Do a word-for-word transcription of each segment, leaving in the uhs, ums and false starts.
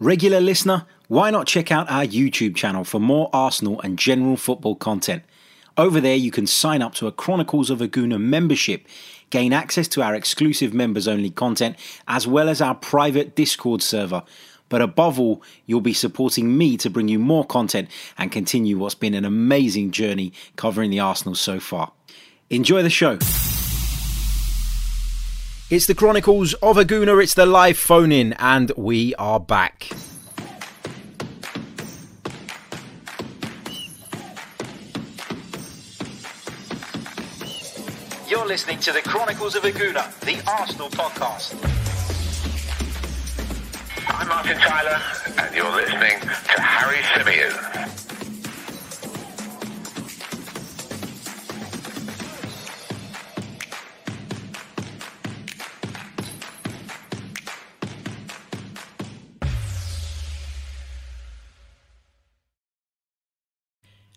Regular listener, why not check out our YouTube channel for more Arsenal and general football content? Over there you can sign up to a Chronicles of a Gooner membership, gain access to our exclusive members only content, as well as our private Discord server. But above all, you'll be supporting me to bring you more content and continue what's been an amazing journey covering the Arsenal so far. Enjoy the show. It's the Chronicles of a Gooner, it's the live phone-in, and we are back. You're listening to the Chronicles of a Gooner, the Arsenal podcast. I'm Martin Tyler, and you're listening to Harry Symeou.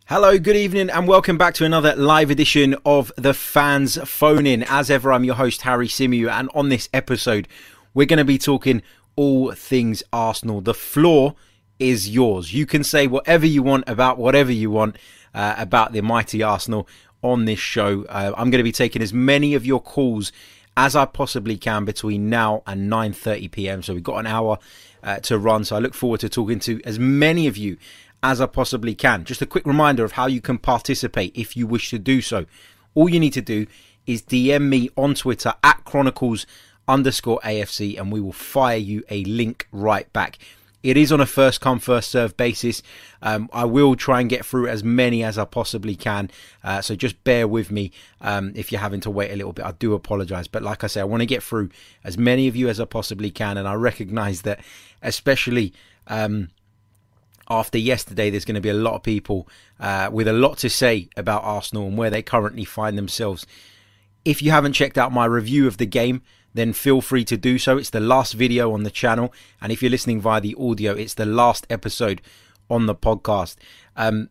Hello, good evening, and welcome back to another live edition of the Fans Phone In. As ever, I'm your host, Harry Symeou, and on this episode, we're going to be talking all things Arsenal. The floor is yours. You can say whatever you want about whatever you want uh, about the mighty Arsenal on this show. Uh, I'm going to be taking as many of your calls as I possibly can between now and nine thirty p m, so we've got an hour uh, to run, so I look forward to talking to as many of you as I possibly can. Just a quick reminder of how you can participate if you wish to do so. All you need to do is D M me on Twitter at Chronicles underscore A F C and we will fire you a link right back. It is on a first come first serve basis. Um, I will try and get through as many as I possibly can. Uh, so just bear with me um, if you're having to wait a little bit. I do apologise. But like I say, I want to get through as many of you as I possibly can. And I recognise that especially Um, after yesterday, there's going to be a lot of people uh, with a lot to say about Arsenal and where they currently find themselves. If you haven't checked out my review of the game, then feel free to do so. It's the last video on the channel. And if you're listening via the audio, it's the last episode on the podcast. Um,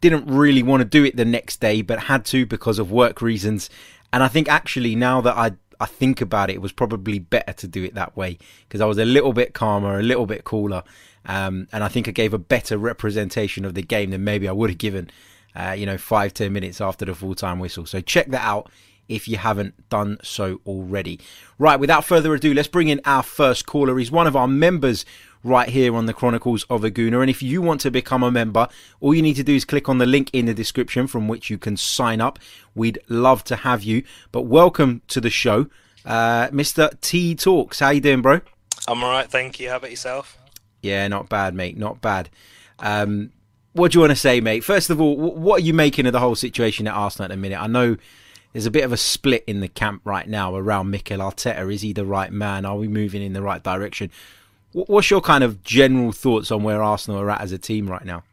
didn't really want to do it the next day, but had to because of work reasons. And I think actually now that I I think about it, it was probably better to do it that way because I was a little bit calmer, a little bit cooler, um, and I think I gave a better representation of the game than maybe I would have given, uh, you know, five, ten minutes after the full-time whistle. So check that out if you haven't done so already. Right, without further ado, let's bring in our first caller. He's one of our members right here on the Chronicles of a Gooner, and if you want to become a member, all you need to do is click on the link in the description from which you can sign up. We'd love to have you, but welcome to the show, uh, Mister T Talks. How you doing, bro? I'm all right, thank you. How about yourself? Yeah, not bad, mate, not bad. Um, what do you want to say, mate? First of all, what are you making of the whole situation at Arsenal at the minute? I know there's a bit of a split in the camp right now around Mikel Arteta. Is he the right man? Are we moving in the right direction? What's your kind of general thoughts on where Arsenal are at as a team right now?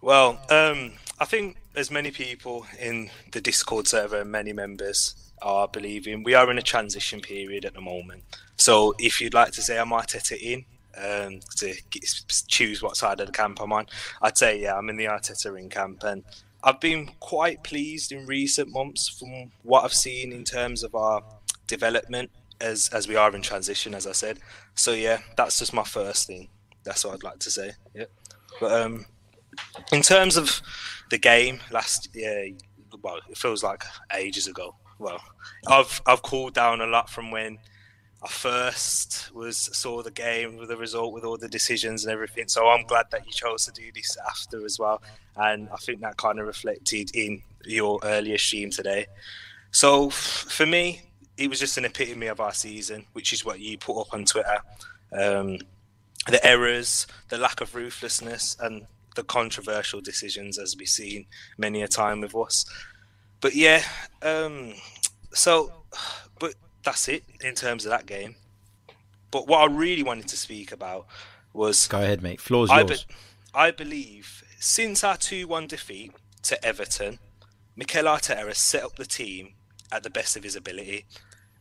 Well, um, I think as many people in the Discord server and many members are believing, we are in a transition period at the moment. So if you'd like to say I'm Arteta in, um, to choose what side of the camp I'm on, I'd say, yeah, I'm in the Arteta in camp. And I've been quite pleased in recent months from what I've seen in terms of our development as as we are in transition, as I said. So, yeah, that's just my first thing. That's what I'd like to say. Yeah. But um, in terms of the game last year, well, it feels like ages ago. Well, I've I've cooled down a lot from when I first was saw the game with the result, with all the decisions and everything. So I'm glad that you chose to do this after as well. And I think that kind of reflected in your earlier stream today. So for me, it was just an epitome of our season, which is what you put up on Twitter. Um, the errors, the lack of ruthlessness and the controversial decisions as we've seen many a time with us. But yeah, um, so, but, that's it in terms of that game. But what I really wanted to speak about was... Go ahead, mate. Floor's I be- yours. I believe since our two one defeat to Everton, Mikel Arteta has set up the team at the best of his ability.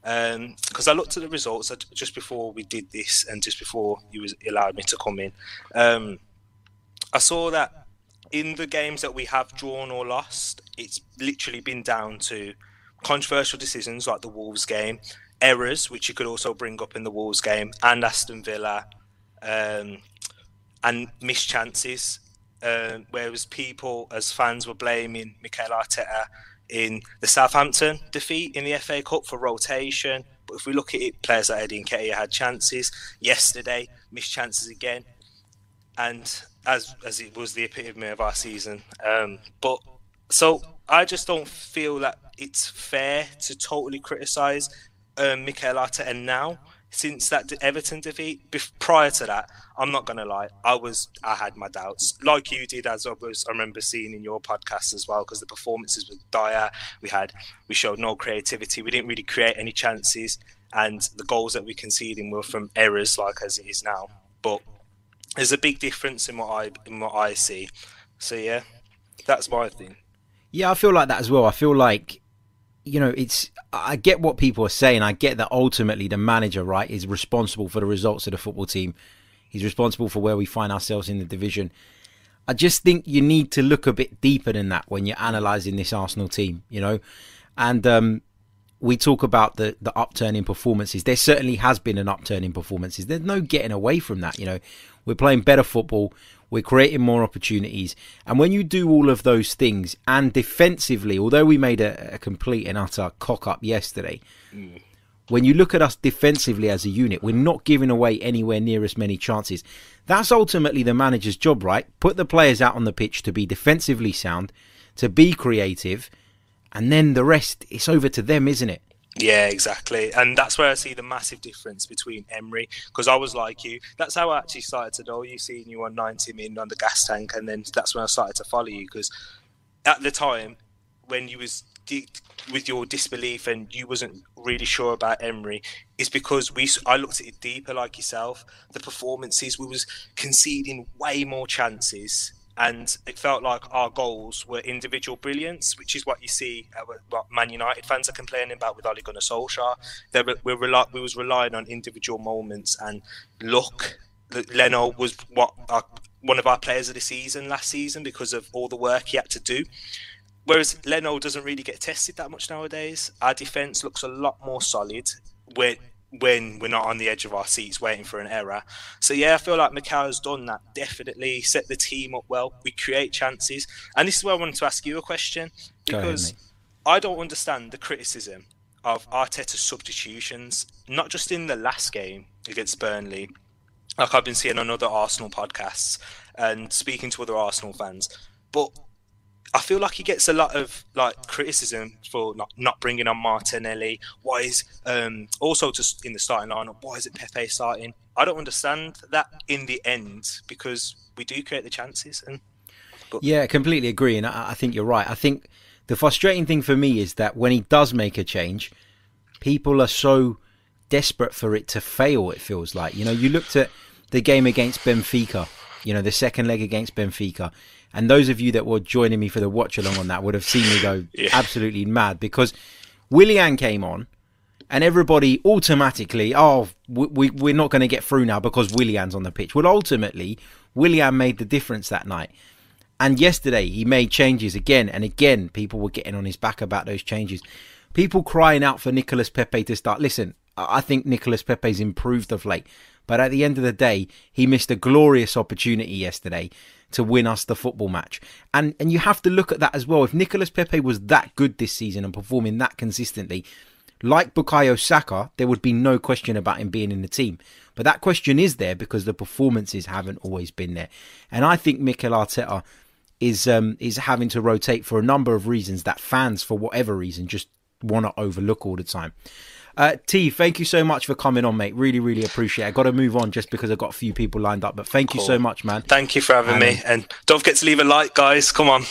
Because um, I looked at the results just before we did this and just before you was allowed me to come in. Um, I saw that in the games that we have drawn or lost, it's literally been down to controversial decisions like the Wolves game, errors, which you could also bring up in the Wolves game, and Aston Villa um, and missed chances. Uh, whereas people, as fans, were blaming Mikel Arteta in the Southampton defeat in the F A Cup for rotation. But if we look at it, players like Eddie Nketiah had chances. Yesterday, missed chances again. And as as it was the epitome of our season. Um, but so I just don't feel that it's fair to totally criticise um, Mikel Arteta now. Since that Everton defeat, prior to that, I'm not going to lie, I was, I had my doubts. Like you did, as I was, I remember seeing in your podcast as well, because the performances were dire. We had, we showed no creativity. We didn't really create any chances. And the goals that we conceded were from errors, like as it is now. But there's a big difference in what I, in what I see. So yeah, that's my thing. Yeah, I feel like that as well. I feel like, you know, it's, I get what people are saying. I get that ultimately the manager, right, is responsible for the results of the football team. He's responsible for where we find ourselves in the division. I just think you need to look a bit deeper than that when you're analysing this Arsenal team, you know. And um, we talk about the, the upturn in performances. There certainly has been an upturn in performances. There's no getting away from that, you know. We're playing better football. We're creating more opportunities. And when you do all of those things, and defensively, although we made a, a complete and utter cock-up yesterday, mm. when you look at us defensively as a unit, we're not giving away anywhere near as many chances. That's ultimately the manager's job, right? Put the players out on the pitch to be defensively sound, to be creative, and then the rest, it's over to them, isn't it? Yeah, exactly. And that's where I see the massive difference between Emery, because I was like you. That's how I actually started to know you, seeing you on ninety min on the gas tank. And then that's when I started to follow you, because at the time when you was de- with your disbelief and you wasn't really sure about Emery, it's because we I looked at it deeper like yourself. The performances, we was conceding way more chances. And it felt like our goals were individual brilliance, which is what you see uh, what Man United fans are complaining about with Ole Gunnar Solskjaer. They were, we, were, we was relying on individual moments and luck. Leno was what our, one of our players of the season last season because of all the work he had to do. Whereas Leno doesn't really get tested that much nowadays. Our defence looks a lot more solid when, when we're not on the edge of our seats waiting for an error. So yeah, I feel like Mikel has done that, definitely set the team up well. We create chances. And this is where I wanted to ask you a question, because ahead, I don't understand the criticism of Arteta's substitutions, not just in the last game against Burnley. Like I've been seeing on other Arsenal podcasts and speaking to other Arsenal fans, but I feel like he gets a lot of like criticism for not, not bringing on Martinelli. Why is um, also just in the starting lineup? Why is it Pepe starting? I don't understand that in the end, because we do create the chances. And but. Yeah, I completely agree, and I, I think you're right. I think the frustrating thing for me is that when he does make a change, people are so desperate for it to fail. It feels like, you know, you looked at the game against Benfica, you know, the second leg against Benfica. And those of you that were joining me for the watch along on that would have seen me go yeah. absolutely mad, because Willian came on and everybody automatically, oh, we, we, we're not going to get through now because Willian's on the pitch. Well, ultimately, Willian made the difference that night. And yesterday he made changes again and again. People were getting on his back about those changes. People crying out for Nicolas Pepe to start. Listen, I think Nicolas Pepe's improved of late. But at the end of the day, he missed a glorious opportunity yesterday to win us the football match. And and you have to look at that as well. If Nicolas Pepe was that good this season and performing that consistently, like Bukayo Saka, there would be no question about him being in the team. But that question is there because the performances haven't always been there. And I think Mikel Arteta is, um, is having to rotate for a number of reasons that fans, for whatever reason, just want to overlook all the time. Uh, T, thank you so much for coming on, mate. Really, really appreciate it. I've got to move on just because I've got a few people lined up. But thank cool. you so much, man. Thank you for having um, me. And don't forget to leave a like, guys. Come on.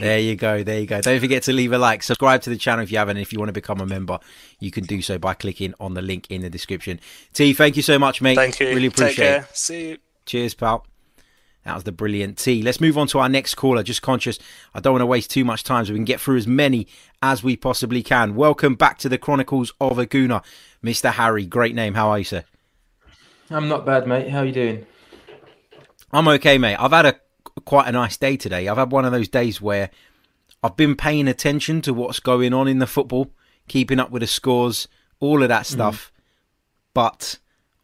There you go. There you go. Don't forget to leave a like. Subscribe to the channel if you haven't. And if you want to become a member, you can do so by clicking on the link in the description. T, thank you so much, mate. Thank you. Really appreciate Take care. it. See you. Cheers, pal. That was the brilliant T. Let's move on to our next caller. Just conscious, I don't want to waste too much time, so we can get through as many as we possibly can. Welcome back to the Chronicles of a Gooner, Mister Harry. Great name. How are you, sir? I'm not bad, mate. How are you doing? I'm okay, mate. I've had a quite a nice day today. I've had one of those days where I've been paying attention to what's going on in the football, keeping up with the scores, all of that stuff. Mm. But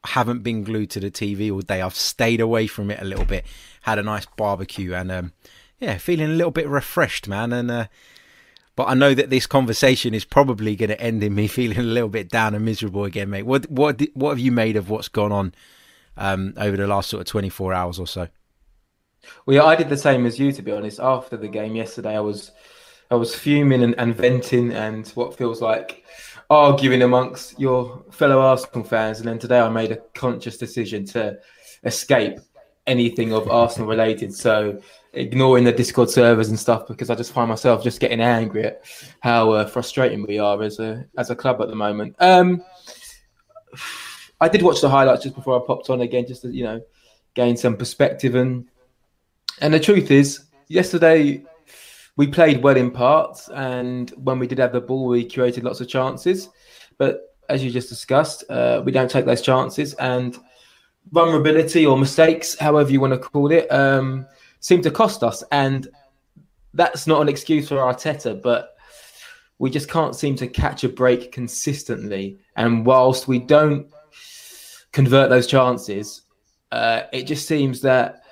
haven't been glued to the T V all day. I've stayed away from it a little bit, had a nice barbecue, and um, yeah, feeling a little bit refreshed, man. And uh, but I know that this conversation is probably going to end in me feeling a little bit down and miserable again, mate. What what what have you made of what's gone on um, over the last sort of twenty-four hours or so? Well, yeah, I did the same as you, to be honest. After the game yesterday, I was I was fuming and, and venting and what feels like arguing amongst your fellow Arsenal fans. And then today I made a conscious decision to escape anything of Arsenal related. So ignoring the Discord servers and stuff, because I just find myself just getting angry at how uh, frustrating we are as a as a club at the moment. Um, I did watch the highlights just before I popped on again, just to, you know, gain some perspective. And And the truth is, yesterday we played well in parts, and when we did have the ball, we created lots of chances. But as you just discussed, uh, we don't take those chances, and vulnerability or mistakes, however you want to call it, um, seem to cost us. And that's not an excuse for Arteta, but we just can't seem to catch a break consistently. And whilst we don't convert those chances, uh, it just seems that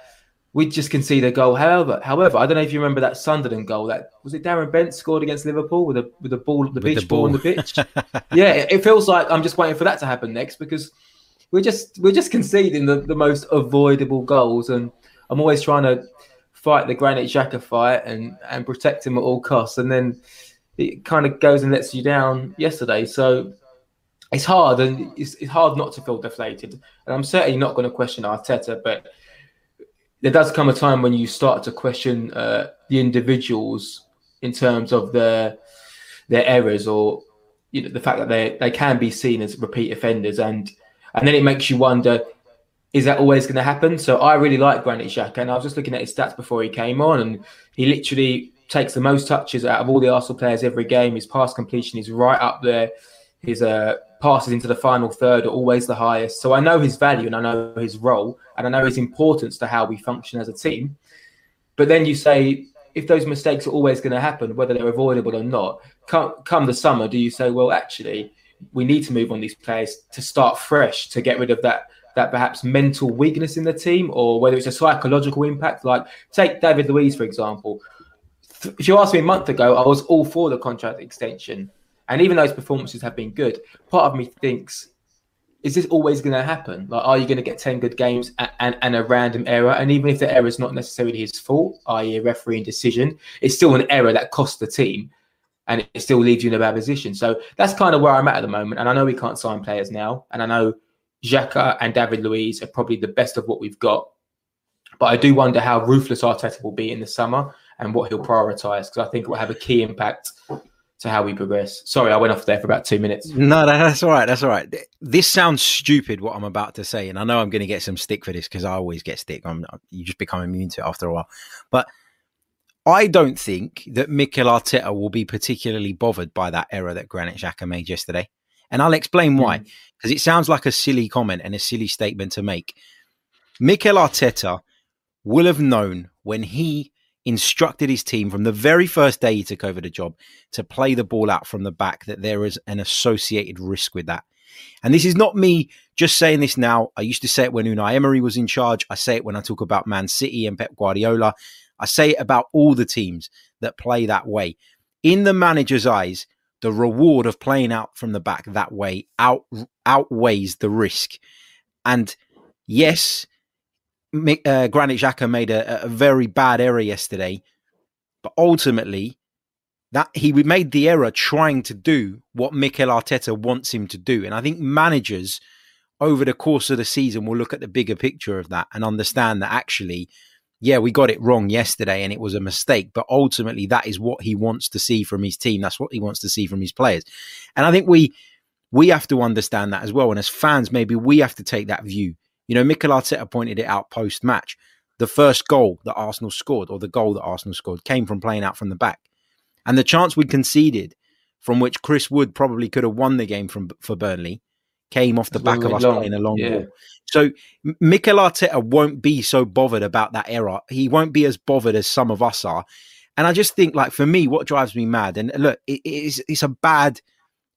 we just concede a goal. However, however, I don't know if you remember that Sunderland goal. That was it. Darren Bent scored against Liverpool with a with a ball, the with beach the ball. ball on the pitch. Yeah, it, it feels like I'm just waiting for that to happen next, because we're just we're just conceding the, the most avoidable goals. And I'm always trying to fight the Granit Xhaka fight and and protect him at all costs. And then it kind of goes and lets you down yesterday. So it's hard, and it's, it's hard not to feel deflated. And I'm certainly not going to question Arteta, but there does come a time when you start to question uh, the individuals in terms of their their errors, or you know, the fact that they they can be seen as repeat offenders, and and then it makes you wonder, is that always going to happen? So I really like Granit Xhaka, and I was just looking at his stats before he came on, and he literally takes the most touches out of all the Arsenal players every game. His pass completion is right up there. His uh, passes into the final third are always the highest. So I know his value, and I know his role, and I know his importance to how we function as a team. But then you say, if those mistakes are always going to happen, whether they're avoidable or not, come, come the summer, do you say, well, actually, we need to move on these players to start fresh, to get rid of that that perhaps mental weakness in the team, or whether it's a psychological impact? Like, take David Luiz, for example. If you asked me a month ago, I was all for the contract extension. And even though his performances have been good, part of me thinks, is this always going to happen? Like, are you going to get ten good games and, and, and a random error? And even if the error is not necessarily his fault, that is a refereeing decision, it's still an error that costs the team, and it still leaves you in a bad position. So that's kind of where I'm at at the moment. And I know we can't sign players now. And I know Xhaka and David Luiz are probably the best of what we've got. But I do wonder how ruthless Arteta will be in the summer and what he'll prioritise, because I think it will have a key impact to how we progress. Sorry, I went off there for about two minutes. No, that's all right. That's all right. This sounds stupid, what I'm about to say. And I know I'm going to get some stick for this, because I always get stick. I'm, you just become immune to it after a while. But I don't think that Mikel Arteta will be particularly bothered by that error that Granit Xhaka made yesterday. And I'll explain why. Because mm. it sounds like a silly comment and a silly statement to make. Mikel Arteta will have known, when he instructed his team from the very first day he took over the job to play the ball out from the back, that there is an associated risk with that. And this is not me just saying this now. I used to say it when Unai Emery was in charge. I say it when I talk about Man City and Pep Guardiola. I say it about all the teams that play that way. In the manager's eyes, the reward of playing out from the back that way out, outweighs the risk. And yes, Uh, Granit Xhaka made a, a very bad error yesterday, but ultimately that he made the error trying to do what Mikel Arteta wants him to do. And I think managers over the course of the season will look at the bigger picture of that and understand that actually, yeah, we got it wrong yesterday and it was a mistake, but ultimately that is what he wants to see from his team. That's what he wants to see from his players. And I think we we have to understand that as well. And as fans, maybe we have to take that view. You know, Mikel Arteta pointed it out post-match. The first goal that Arsenal scored, or the goal that Arsenal scored, came from playing out from the back. And the chance we conceded, from which Chris Wood probably could have won the game from for Burnley, came off the back of us playing a long ball. So Mikel Arteta won't be so bothered about that error. He won't be as bothered as some of us are. And I just think, like, for me, what drives me mad, and look, it, it's, it's a bad,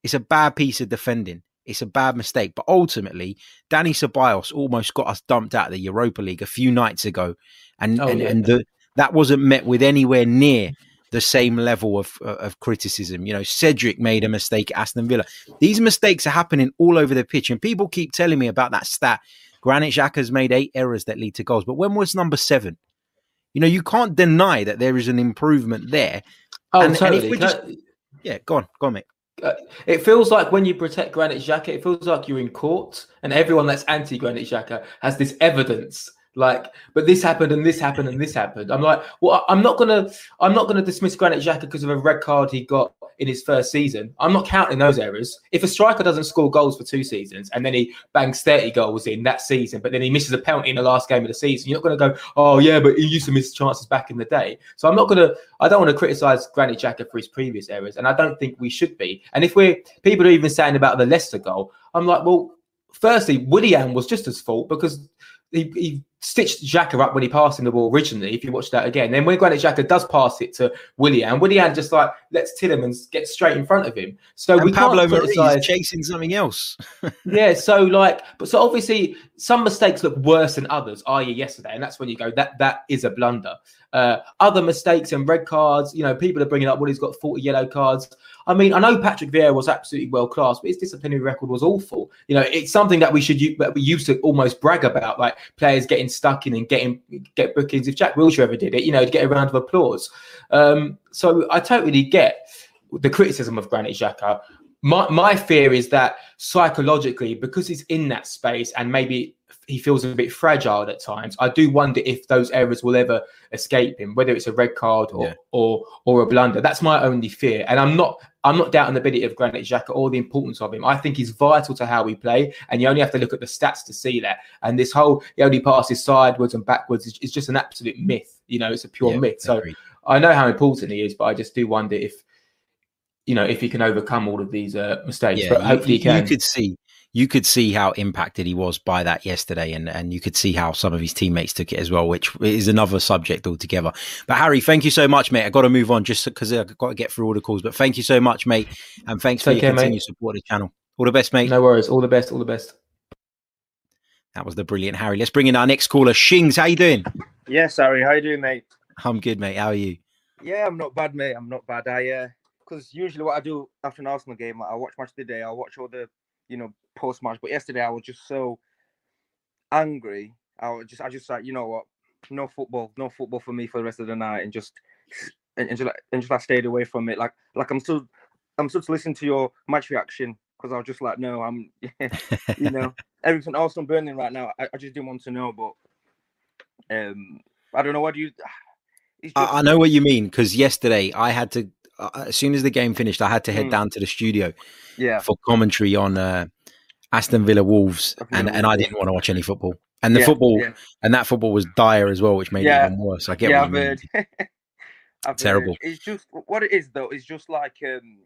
it's a bad piece of defending. It's a bad mistake. But ultimately, Dani Ceballos almost got us dumped out of the Europa League a few nights ago. And, oh, and, yeah. and the, that wasn't met with anywhere near the same level of, of criticism. You know, Cedric made a mistake at Aston Villa. These mistakes are happening all over the pitch. And people keep telling me about that stat. Granit Xhaka's made eight errors that lead to goals. But when was number seven? You know, you can't deny that there is an improvement there. Oh, and, totally. And if we just, I... Yeah, go on. Go on, mate. It feels like when you protect Granit Xhaka, it feels like you're in court and everyone that's anti-Granit Xhaka has this evidence. Like, but this happened and this happened and this happened. I'm like, well, I'm not gonna, I'm not gonna dismiss Granit Xhaka because of a red card he got in his first season. I'm not counting those errors. If a striker doesn't score goals for two seasons and then he bangs thirty goals in that season, but then he misses a penalty in the last game of the season, you're not gonna go, oh yeah, but he used to miss chances back in the day. So I'm not gonna, I don't want to criticise Granit Xhaka for his previous errors, and I don't think we should be. And if we're people are even saying about the Leicester goal, I'm like, well, firstly, Willian was just his fault because he. he stitched Xhaka up when he passed in the ball originally, if you watch that again. Then when Granit Xhaka does pass it to Willian, Willian just like lets Tielemans get straight in front of him. So and we Pablo Marie chasing something else. yeah, so like, but so obviously some mistakes look worse than others, that is yesterday, and that's when you go, that that is a blunder. Uh, other mistakes and red cards, you know, people are bringing up, well, he's got forty yellow cards. I mean, I know Patrick Vieira was absolutely world-class, but his disciplinary record was awful. You know, it's something that we should that we used to almost brag about, like players getting stuck in and getting get bookings. If Jack Wilshere ever did it, you know, to get a round of applause. Um, so I totally get the criticism of Granit Xhaka. My my fear is that psychologically, because he's in that space and maybe he feels a bit fragile at times, I do wonder if those errors will ever escape him, whether it's a red card or yeah. or or a blunder. That's my only fear. And I'm not I'm not doubting the ability of Granit Xhaka or the importance of him. I think he's vital to how we play, and you only have to look at the stats to see that. And this whole he only passes sideways and backwards is, is just an absolute myth. You know, it's a pure yeah, myth. So agreed. I know how important he is, but I just do wonder if you know if he can overcome all of these uh, mistakes. Yeah, but hopefully you, he can. You could see. You could see how impacted he was by that yesterday, and, and you could see how some of his teammates took it as well, which is another subject altogether. But Harry, thank you so much, mate. I've got to move on just because I've got to get through all the calls. But thank you so much, mate. And thanks Take for your care, continued mate. Support of the channel. All the best, mate. No worries. All the best. All the best. That was the brilliant Harry. Let's bring in our next caller, Shings. How you doing? Yes, Harry. How you doing, mate? I'm good, mate. How are you? Yeah, I'm not bad, mate. I'm not bad. I uh, because usually what I do after an Arsenal game, I watch Match of the Day. I watch all the you know, post-match. But yesterday, I was just so angry. I was just, I just like, you know what? No football. No football for me for the rest of the night. And just, and, and just, and just I stayed away from it. Like, like I'm still, I'm still to listen to your match reaction because I was just like, no, I'm, you know, everything Arsenal Burnley right now. I, I just didn't want to know. But um, I don't know. What do you? Just... I, I know what you mean because yesterday I had to. As soon as the game finished, I had to head mm. down to the studio yeah. for commentary on uh, Aston Villa Wolves, and, and I didn't want to watch any football. And the yeah, football, yeah. and that football was dire as well, which made yeah. it even worse. I get yeah, what you mean. I've Terrible. Heard. It's just what it is, though. It's just like, um,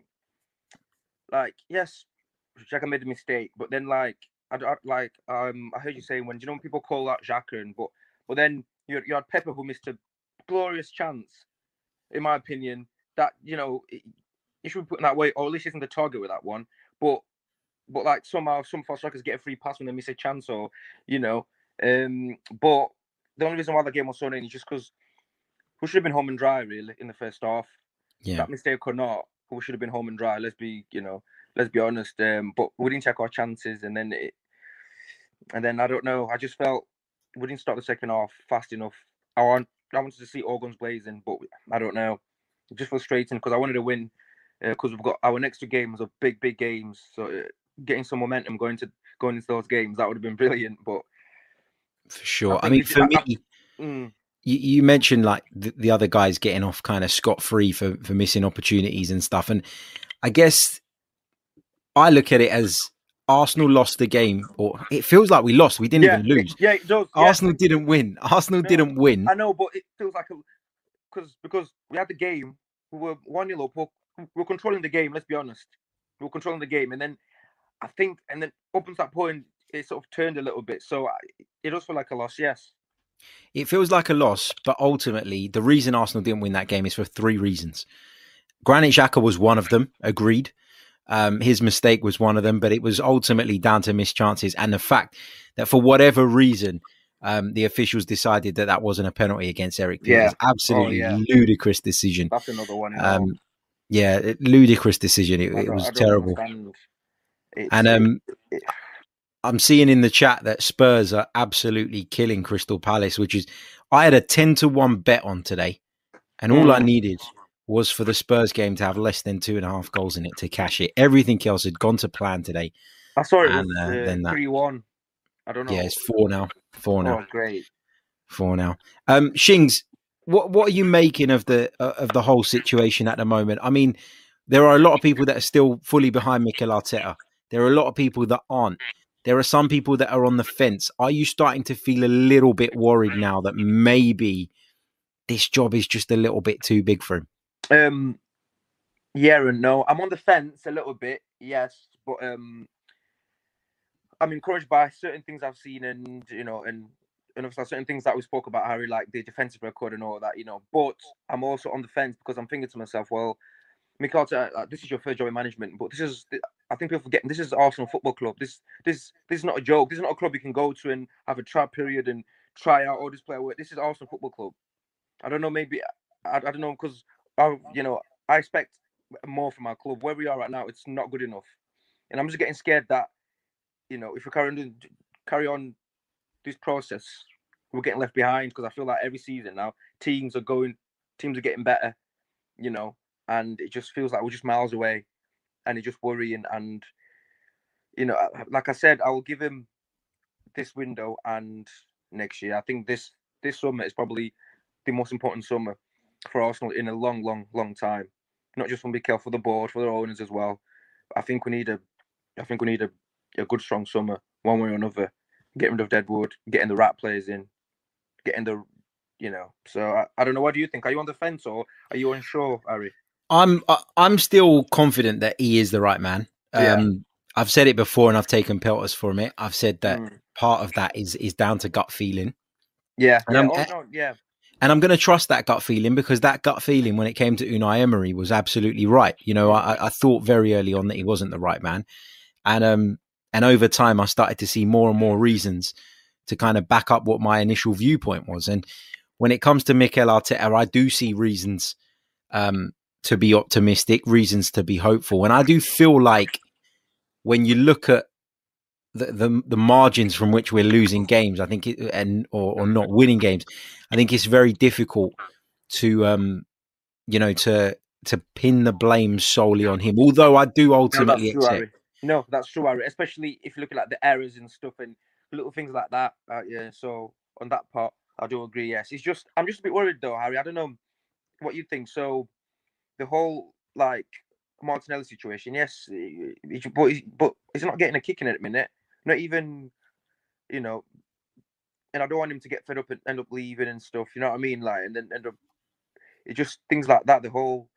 like yes, Xhaka made a mistake, but then like, I, I like um, I heard you saying when do you know when people call out Xhaka, and but but then you you had Pepe who missed a glorious chance, in my opinion. That you know, you should be putting that way, or at least isn't the target with that one. But, but like somehow some fast strikers get a free pass when they miss a chance, or you know. Um, but the only reason why the game was so late is just because we should have been home and dry, really, in the first half. Yeah. That mistake or not, we should have been home and dry. Let's be, you know, let's be honest. Um, but we didn't take our chances, and then it, and then I don't know. I just felt we didn't start the second half fast enough. I want, I wanted to see all guns blazing, but I don't know. Just frustrating because I wanted to win because uh, we've got our next two games are big, big games. So uh, getting some momentum going to going into those games that would have been brilliant. But for sure, I, I mean, for I, me, I, mm. you, you mentioned like the, the other guys getting off kind of scot free for for missing opportunities and stuff. And I guess I look at it as Arsenal lost the game, or it feels like we lost. We didn't yeah, even lose. It, yeah, it does. Arsenal yeah. didn't win. Arsenal no, didn't win. I know, but it feels like a. Because because we had the game, we were one nil up, we were controlling the game, let's be honest. We were controlling the game. And then I think, and then up until that point, it sort of turned a little bit. So it does feel like a loss, yes. It feels like a loss, but ultimately, the reason Arsenal didn't win that game is for three reasons. Granit Xhaka was one of them, agreed. Um, his mistake was one of them, but it was ultimately down to missed chances and the fact that for whatever reason, um, the officials decided that that wasn't a penalty against Eric Pires. Yeah. Absolutely oh, yeah. ludicrous decision. That's another one. Um, yeah, it, ludicrous decision. It, it was terrible. And um, it, I'm seeing in the chat that Spurs are absolutely killing Crystal Palace, which is I had a ten to one bet on today, and all mm. I needed was for the Spurs game to have less than two and a half goals in it to cash it. Everything else had gone to plan today. I saw it and, was uh, then that. three one. I don't know. Yeah, it's four now. Four now. Oh, great. Four now. Um, Shings, what what are you making of the uh, of the whole situation at the moment? I mean, there are a lot of people that are still fully behind Mikel Arteta. There are a lot of people that aren't. There are some people that are on the fence. Are you starting to feel a little bit worried now that maybe this job is just a little bit too big for him? Um, yeah and no. I'm on the fence a little bit, yes, but um, I'm encouraged by certain things I've seen, and you know, and and also certain things that we spoke about, Harry, like the defensive record and all that, you know. But I'm also on the fence because I'm thinking to myself, well, Mikel, uh, this is your first job in management, but this is, I think people forget, this is Arsenal Football Club. This this this is not a joke. This is not a club you can go to and have a trial period and try out all this player work. This is Arsenal Football Club. I don't know, maybe I, I don't know because. I, you know, I expect more from our club. Where we are right now, it's not good enough, and I'm just getting scared that, you know, if we carry on, carry on this process, we're getting left behind because I feel like every season now teams are going, teams are getting better, you know, and it just feels like we're just miles away, and it's just worrying. And you know, like I said, I will give him this window and next year. I think this this summer is probably the most important summer for Arsenal in a long, long, long time. Not just for Mikel, for the board, for their owners as well. I think we need a, I think we need a, a good, strong summer, one way or another. Getting rid of Deadwood, getting the right players in, getting the, you know. So I, I don't know. What do you think? Are you on the fence or are you unsure, Harry? I'm, I'm still confident that he is the right man. Yeah. Um, I've said it before, and I've taken pelters from it. I've said that mm. part of that is is down to gut feeling. Yeah. And yeah. I'm, oh, no, yeah. And I'm going to trust that gut feeling, because that gut feeling when it came to Unai Emery was absolutely right. You know, I, I thought very early on that he wasn't the right man. And um, and over time, I started to see more and more reasons to kind of back up what my initial viewpoint was. And when it comes to Mikel Arteta, I do see reasons um, to be optimistic, reasons to be hopeful. And I do feel like when you look at The, the the margins from which we're losing games, I think, it, and or, or not winning games, I think it's very difficult to, um, you know, to to pin the blame solely on him. Although I do ultimately no, that's true, accept. No, that's true, Harry. Especially if you look at like the errors and stuff and little things like that. Uh, yeah. So on that part, I do agree. Yes, it's just I'm just a bit worried though, Harry. I don't know what you think. So the whole like Martinelli situation, yes, but but he's not getting a kick in at the minute. Not even, you know, and I don't want him to get fed up and end up leaving and stuff. You know what I mean? Like, and then end up, it's just things like that. The whole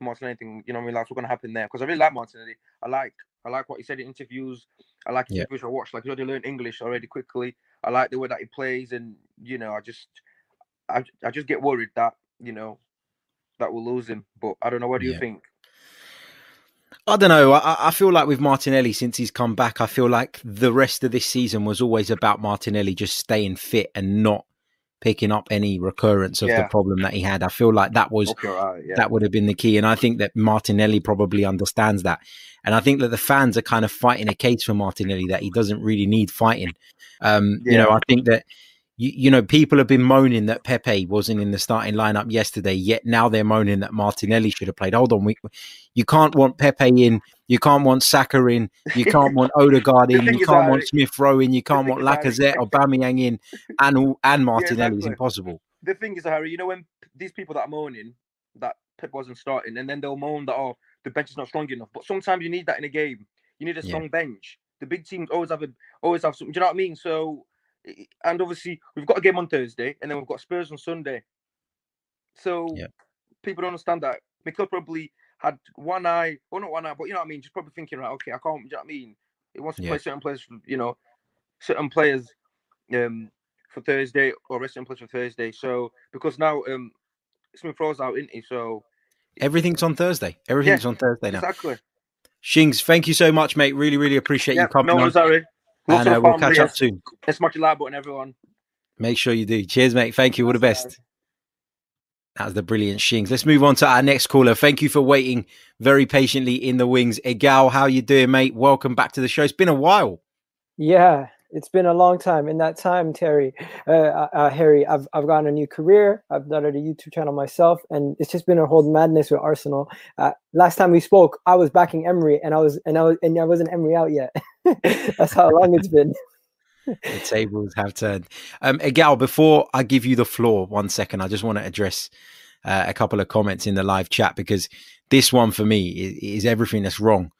Martinelli thing, you know what I mean? Like, what's going to happen there? Because I really like Martinelli. I like, I like what he said in interviews. I like his yeah. interviews I watched. Like, he already learned English already quickly. I like the way that he plays, and you know, I just, I, I just get worried that you know, that we'll lose him. But I don't know. What do yeah. you think? I don't know. I, I feel like with Martinelli, since he's come back, I feel like the rest of this season was always about Martinelli just staying fit and not picking up any recurrence of yeah. the problem that he had. I feel like that was okay, right, yeah. that would have been the key. And I think that Martinelli probably understands that. And I think that the fans are kind of fighting a case for Martinelli that he doesn't really need fighting. Um, yeah. You know, I think that, you, you know, people have been moaning that Pepe wasn't in the starting lineup yesterday, yet now they're moaning that Martinelli should have played. Hold on, we, you can't want Pepe in, you can't want Saka in, you can't want Odegaard in, you can't want Smith Rowe in, you can't want Lacazette or Aubameyang in, and, and Martinelli yeah, exactly. is impossible. The thing is, Harry, you know, when these people that are moaning that Pepe wasn't starting, and then they'll moan that, oh, the bench is not strong enough. But sometimes you need that in a game. You need a strong yeah. bench. The big teams always have, a, always have something. Do you know what I mean? So... And obviously, we've got a game on Thursday, and then we've got Spurs on Sunday. So yeah. people don't understand that. Mikel probably had one eye, or not one eye, but you know what I mean. Just probably thinking, right? Okay, I can't. Do you know what I mean? He wants to yeah. play certain players, you know, certain players um, for Thursday, or rest in place for Thursday. So because now um, Smith Rowe's out, isn't he? So everything's on Thursday. Everything's yeah, on Thursday now. Exactly. Shings, thank you so much, mate. Really, really appreciate yeah, you coming no, on. No, sorry. And uh, we'll catch up yes. soon. Let's smash the like button, everyone. Make sure you do. Cheers, mate. Thank you. All the best. That was the brilliant Shings. Let's move on to our next caller. Thank you for waiting very patiently in the wings. Egal, how you doing, mate? Welcome back to the show. It's been a while. Yeah, it's been a long time. In that time, Terry, uh, uh, Harry, I've I've gotten a new career. I've started a YouTube channel myself, and it's just been a whole madness with Arsenal. Uh, last time we spoke, I was backing Emery, and I was and I was and I wasn't Emery out yet. That's how long it's been. The tables have turned. Um, Egal, before I give you the floor, one second, I just want to address uh, a couple of comments in the live chat, because this one for me is, is everything that's wrong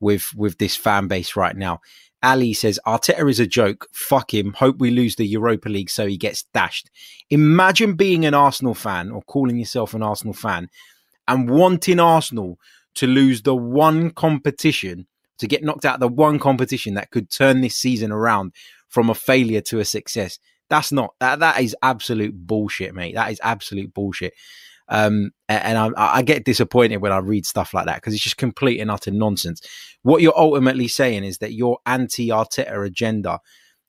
with with this fan base right now. Ali says, Arteta is a joke. Fuck him. Hope we lose the Europa League so he gets dashed. Imagine being an Arsenal fan or calling yourself an Arsenal fan and wanting Arsenal to lose the one competition, to get knocked out the one competition that could turn this season around from a failure to a success. That's not, that, that is absolute bullshit, mate. That is absolute bullshit. Um, and I, I get disappointed when I read stuff like that, because it's just complete and utter nonsense. What you're ultimately saying is that your anti-Arteta agenda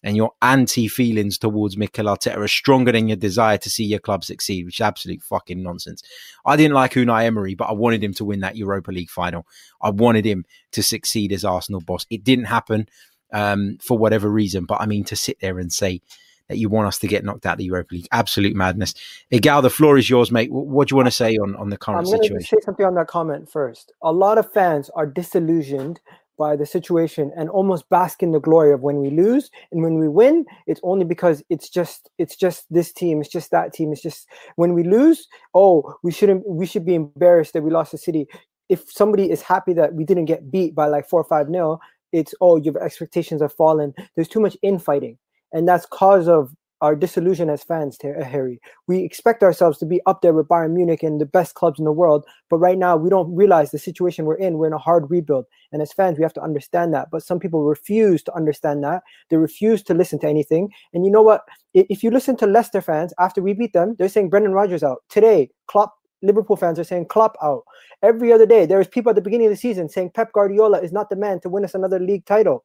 and your anti-feelings towards Mikel Arteta are stronger than your desire to see your club succeed, which is absolute fucking nonsense. I didn't like Unai Emery, but I wanted him to win that Europa League final. I wanted him to succeed as Arsenal boss. It didn't happen um, for whatever reason, but I mean, to sit there and say that you want us to get knocked out of the Europa League. Absolute madness. Egal, the floor is yours, mate. What do you want to say on, on the current I'm situation? I'm going to say something on that comment first. A lot of fans are disillusioned by the situation and almost bask in the glory of when we lose. And when we win, it's only because it's just it's just this team. It's just that team. It's just when we lose, oh, we shouldn't. We should be embarrassed that we lost to City. If somebody is happy that we didn't get beat by like four or five nil, it's, oh, your expectations have fallen. There's too much infighting. And that's cause of our disillusion as fans, Harry. We expect ourselves to be up there with Bayern Munich and the best clubs in the world. But right now, we don't realize the situation we're in. We're in a hard rebuild. And as fans, we have to understand that. But some people refuse to understand that. They refuse to listen to anything. And you know what? If you listen to Leicester fans, after we beat them, they're saying Brendan Rodgers out. Today, Klopp, Liverpool fans are saying Klopp out. Every other day, there's people at the beginning of the season saying Pep Guardiola is not the man to win us another league title.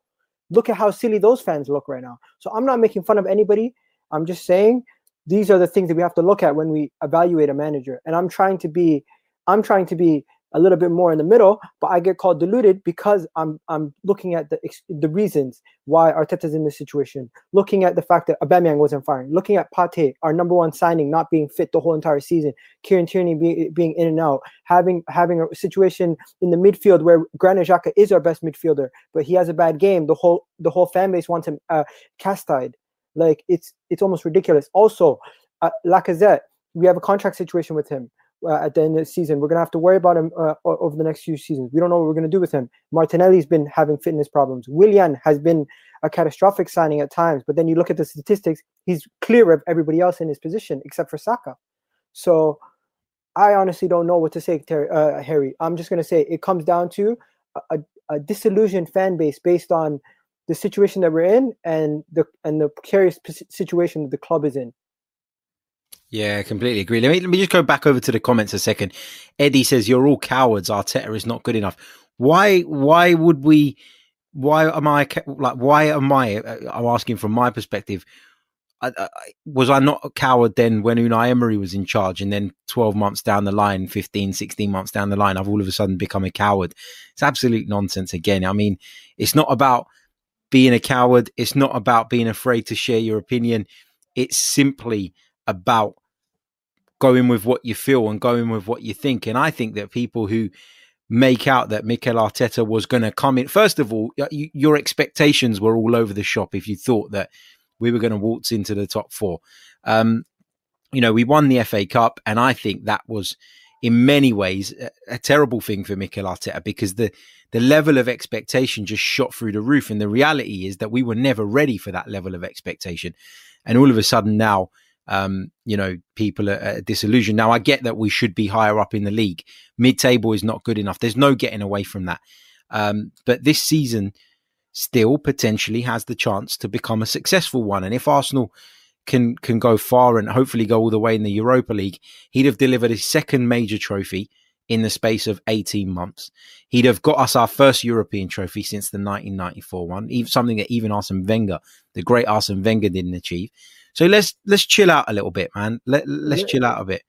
Look at how silly those fans look right now. So I'm not making fun of anybody. I'm just saying these are the things that we have to look at when we evaluate a manager. And I'm trying to be, I'm trying to be a little bit more in the middle, but I get called deluded because I'm I'm looking at the the reasons why Arteta's in this situation. Looking at the fact that Aubameyang wasn't firing. Looking at Partey, our number one signing, not being fit the whole entire season. Kieran Tierney be, being in and out. Having having a situation in the midfield where Granit Xhaka is our best midfielder, but he has a bad game. The whole the whole fan base wants him uh, chastised. Like it's it's almost ridiculous. Also, uh, Lacazette, we have a contract situation with him. Uh, at the end of the season, we're gonna have to worry about him uh, over the next few seasons. We don't know what we're gonna do with him. Martinelli's been having fitness problems. Willian has been a catastrophic signing at times, but then you look at the statistics, he's clear of everybody else in his position except for Saka. So I honestly don't know what to say, Terry, uh, Harry. I'm just gonna say it comes down to a, a disillusioned fan base based on the situation that we're in and the and the precarious situation that the club is in. Yeah, I completely agree. Let me let me just go back over to the comments a second. Eddie says, "You're all cowards. Arteta is not good enough." Why? Why would we? Why am I like? Why am I? I'm asking from my perspective. I, I, was I not a coward then when Unai Emery was in charge, and then twelve months down the line, fifteen, sixteen months down the line, I've all of a sudden become a coward? It's absolute nonsense again. I mean, it's not about being a coward. It's not about being afraid to share your opinion. It's simply about going with what you feel and going with what you think. And I think that people who make out that Mikel Arteta was going to come in, first of all, you, your expectations were all over the shop if you thought that we were going to waltz into the top four. Um, you know, we won the F A Cup, and I think that was in many ways a, a terrible thing for Mikel Arteta, because the, the level of expectation just shot through the roof. And the reality is that we were never ready for that level of expectation. And all of a sudden now, Um, you know, people are, are disillusioned. Now, I get that we should be higher up in the league. Mid-table is not good enough. There's no getting away from that. Um, but this season still potentially has the chance to become a successful one. And if Arsenal can can go far and hopefully go all the way in the Europa League, he'd have delivered his second major trophy in the space of eighteen months. He'd have got us our first European trophy since the nineteen ninety-four one, something that even Arsene Wenger, the great Arsene Wenger, didn't achieve. So let's let's chill out a little bit, man. Let, let's let, chill out a bit.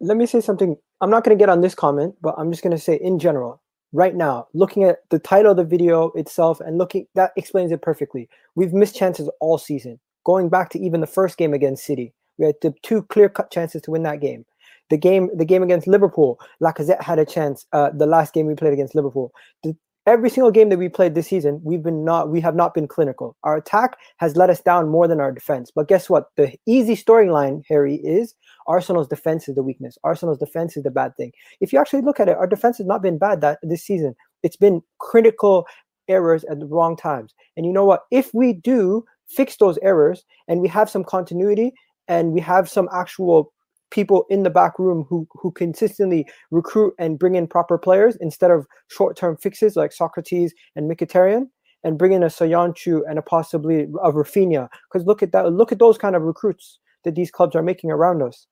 Let me say something. I'm not going to get on this comment, but I'm just going to say in general, right now, looking at the title of the video itself and looking, that explains it perfectly. We've missed chances all season. Going back to even the first game against City, we had the two clear-cut chances to win that game. The game, the game against Liverpool, Lacazette had a chance. Uh, the last game we played against Liverpool, the, every single game that we played this season, we've been not, we have not been clinical. Our attack has let us down more than our defense. But guess what? The easy storyline, Harry, is Arsenal's defense is the weakness. Arsenal's defense is the bad thing. If you actually look at it, our defense has not been bad that this season. It's been critical errors at the wrong times. And you know what? If we do fix those errors and we have some continuity and we have some actual people in the back room who who consistently recruit and bring in proper players instead of short-term fixes like Socrates and Mkhitaryan, and bring in a Soyuncu and a possibly a Rafinha. Because look at that, look at those kind of recruits that these clubs are making around us.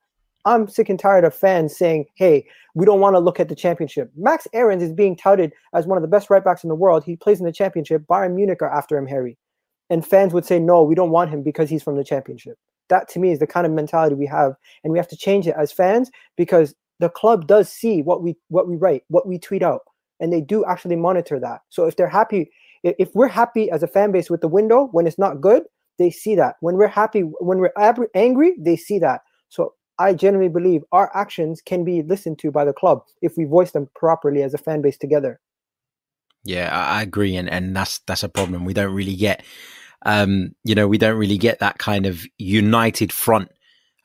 I'm sick and tired of fans saying, hey, we don't want to look at the championship. Max Ahrens is being touted as one of the best right-backs in the world. He plays in the championship. Bayern Munich are after him, Harry. And fans would say, no, we don't want him because he's from the championship. That, to me, is the kind of mentality we have, and we have to change it as fans, because the club does see what we what we write, what we tweet out, and they do actually monitor that. So if they're happy, if we're happy as a fan base with the window, when it's not good, they see that. When we're happy, when we're ab- angry, they see that. So I genuinely believe our actions can be listened to by the club if we voice them properly as a fan base together. Yeah, I agree, and and that's that's a problem we don't really get. Um, you know, we don't really get that kind of united front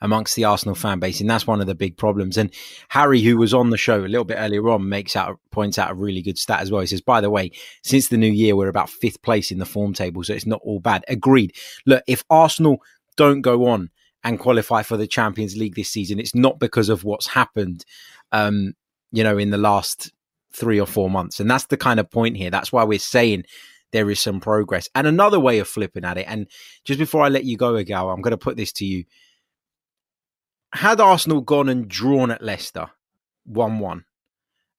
amongst the Arsenal fan base. And that's one of the big problems. And Harry, who was on the show a little bit earlier on, makes out, points out a really good stat as well. He says, by the way, since the new year, we're about fifth place in the form table. So it's not all bad. Agreed. Look, if Arsenal don't go on and qualify for the Champions League this season, it's not because of what's happened, um, you know, in the last three or four months. And that's the kind of point here. That's why we're saying there is some progress. And another way of flipping at it, and just before I let you go, Egal, I'm going to put this to you. Had Arsenal gone and drawn at Leicester one one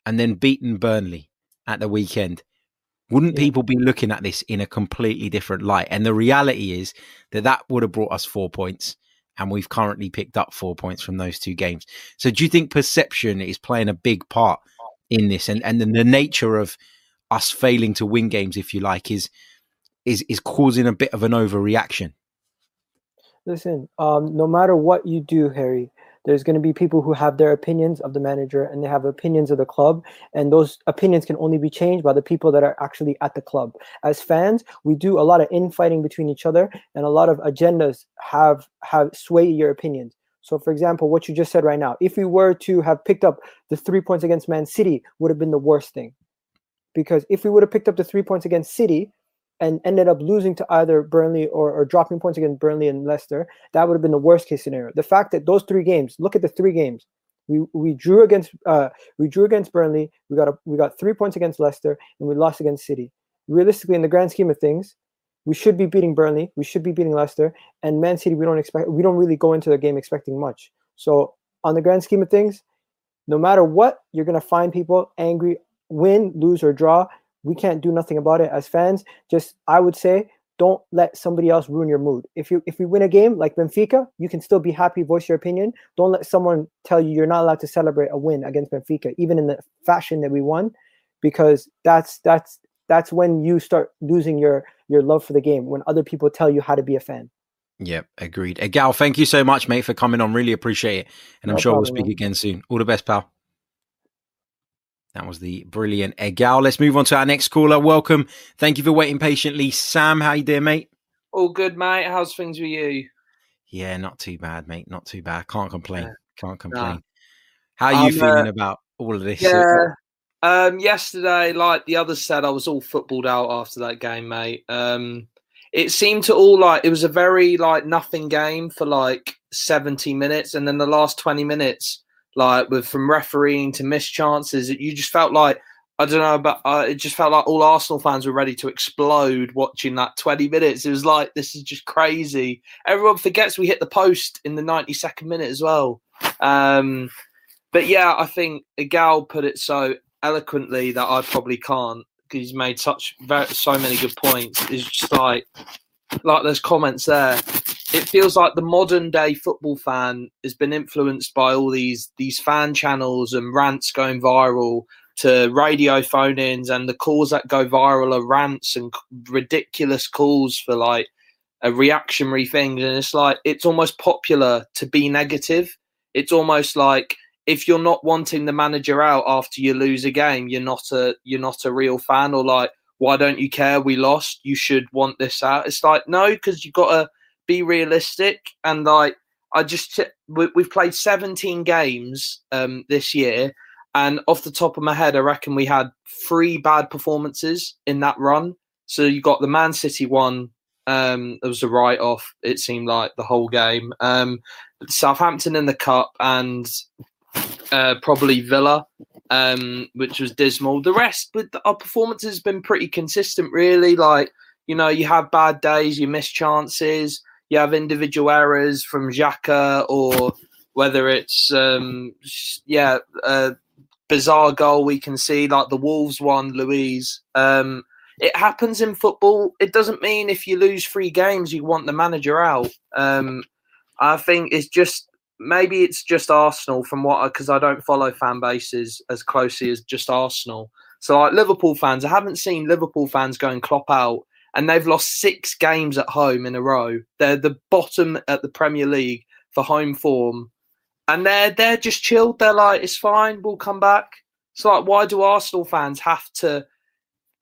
and then beaten Burnley at the weekend, wouldn't yeah. people be looking at this in a completely different light? And the reality is that that would have brought us four points, and we've currently picked up four points from those two games. So do you think perception is playing a big part in this? And, and then the nature of us failing to win games, if you like, is is is causing a bit of an overreaction. Listen, um, no matter what you do, Harry, there's going to be people who have their opinions of the manager and they have opinions of the club, and those opinions can only be changed by the people that are actually at the club. As fans, we do a lot of infighting between each other, and a lot of agendas have have sway your opinions. So, for example, what you just said right now, if we were to have picked up the three points against Man City, would have been the worst thing. Because if we would have picked up the three points against City and ended up losing to either Burnley or, or dropping points against Burnley and Leicester, that would have been the worst case scenario. The fact that those three games, look at the three games, we we drew against uh, we drew against Burnley, we got a, we got three points against Leicester, and we lost against City. Realistically, in the grand scheme of things, we should be beating Burnley, we should be beating Leicester, and Man City. We don't expect we don't really go into the game expecting much. So on the grand scheme of things, no matter what, you're gonna find people angry. Win, lose, or draw, we can't do nothing about it as fans. Just, I would say, don't let somebody else ruin your mood. If you if we win a game like Benfica, you can still be happy, voice your opinion. Don't let someone tell you you're not allowed to celebrate a win against Benfica, even in the fashion that we won, because that's that's that's when you start losing your your love for the game, when other people tell you how to be a fan. Yeah, agreed. Egal, thank you so much, mate, for coming on. Really appreciate it. And I'm no sure problem, we'll speak man. again soon. All the best, pal. That was the brilliant Egal. Let's move on to our next caller. Welcome. Thank you for waiting patiently. Sam, how you doing, mate? All good, mate. How's things with you? Yeah, not too bad, mate. Not too bad. Can't complain. Yeah. Can't complain. No. How are you um, feeling uh, about all of this? Yeah. Um, yesterday, like the others said, I was all footballed out after that game, mate. Um, it seemed to all like it was a very like nothing game for like seventy minutes. And then the last twenty minutes, like with from refereeing to missed chances, you just felt like, I don't know, but uh, it just felt like all Arsenal fans were ready to explode watching that twenty minutes. It was like, this is just crazy. Everyone forgets we hit the post in the ninety-second minute as well. Um, But yeah, I think Igal put it so eloquently that I probably can't, because he's made such so many good points. It's just like, like there's comments there. It feels like the modern day football fan has been influenced by all these these fan channels and rants going viral, to radio phone-ins, and the calls that go viral are rants and ridiculous calls for like a reactionary thing. And it's like, it's almost popular to be negative. It's almost like if you're not wanting the manager out after you lose a game, you're not a you're not a real fan. Or like, why don't you care? We lost. You should want this out. It's like, no, because you've got to be realistic. And like, I just we, we've played seventeen games um, this year. And off the top of my head, I reckon we had three bad performances in that run. So you got the Man City one. Um, it was a write-off, it seemed like, the whole game. Um, Southampton in the Cup, and uh, probably Villa, um, which was dismal. The rest, with the, our performances, has been pretty consistent, really. Like, you know, you have bad days, you miss chances, you have individual errors from Xhaka, or whether it's, um, yeah... Uh, bizarre goal we can see, like the Wolves one, Luiz. Um, it happens in football. It doesn't mean if you lose three games, you want the manager out. Um, I think it's just, maybe it's just Arsenal from what, because I, I don't follow fan bases as closely as just Arsenal. So like Liverpool fans, I haven't seen Liverpool fans going Klopp out, and they've lost six games at home in a row. They're the bottom at the Premier League for home form. And they're, they're just chilled. They're like, it's fine, we'll come back. It's like, why do Arsenal fans have to,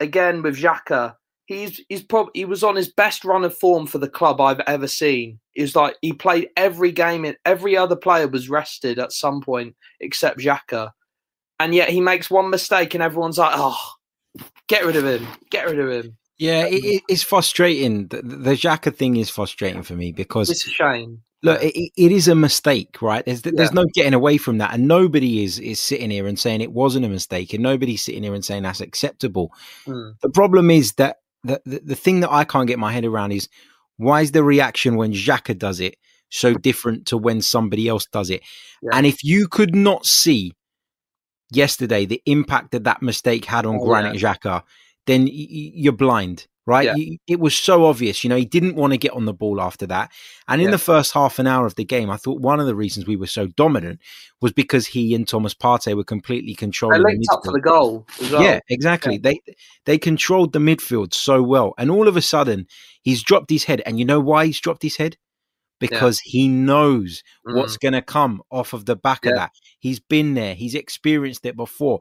again, with Xhaka, he's, he's prob- he was on his best run of form for the club I've ever seen. It was like, he played every game, and every other player was rested at some point except Xhaka. And yet he makes one mistake and everyone's like, oh, get rid of him, get rid of him. Yeah, it, it's frustrating. The, the Xhaka thing is frustrating for me because... It's a shame. Look, it, it is a mistake, right? There's, there's yeah. no getting away from that. And nobody is is sitting here and saying it wasn't a mistake. And nobody's sitting here and saying that's acceptable. Mm. The problem is that the, the, the thing that I can't get my head around is, why is the reaction when Xhaka does it so different to when somebody else does it? Yeah. And if you could not see yesterday the impact that that mistake had on oh, Granit yeah. Xhaka, then y- y- you're blind. Right. Yeah. He, it was so obvious, you know, he didn't want to get on the ball after that. And in yeah. the first half an hour of the game, I thought one of the reasons we were so dominant was because he and Thomas Partey were completely controlling. They linked the up for the goal as well. Yeah, exactly. Yeah. They they controlled the midfield so well. And all of a sudden he's dropped his head. And you know why he's dropped his head? Because yeah. he knows mm. what's going to come off of the back yeah. of that. He's been there. He's experienced it before.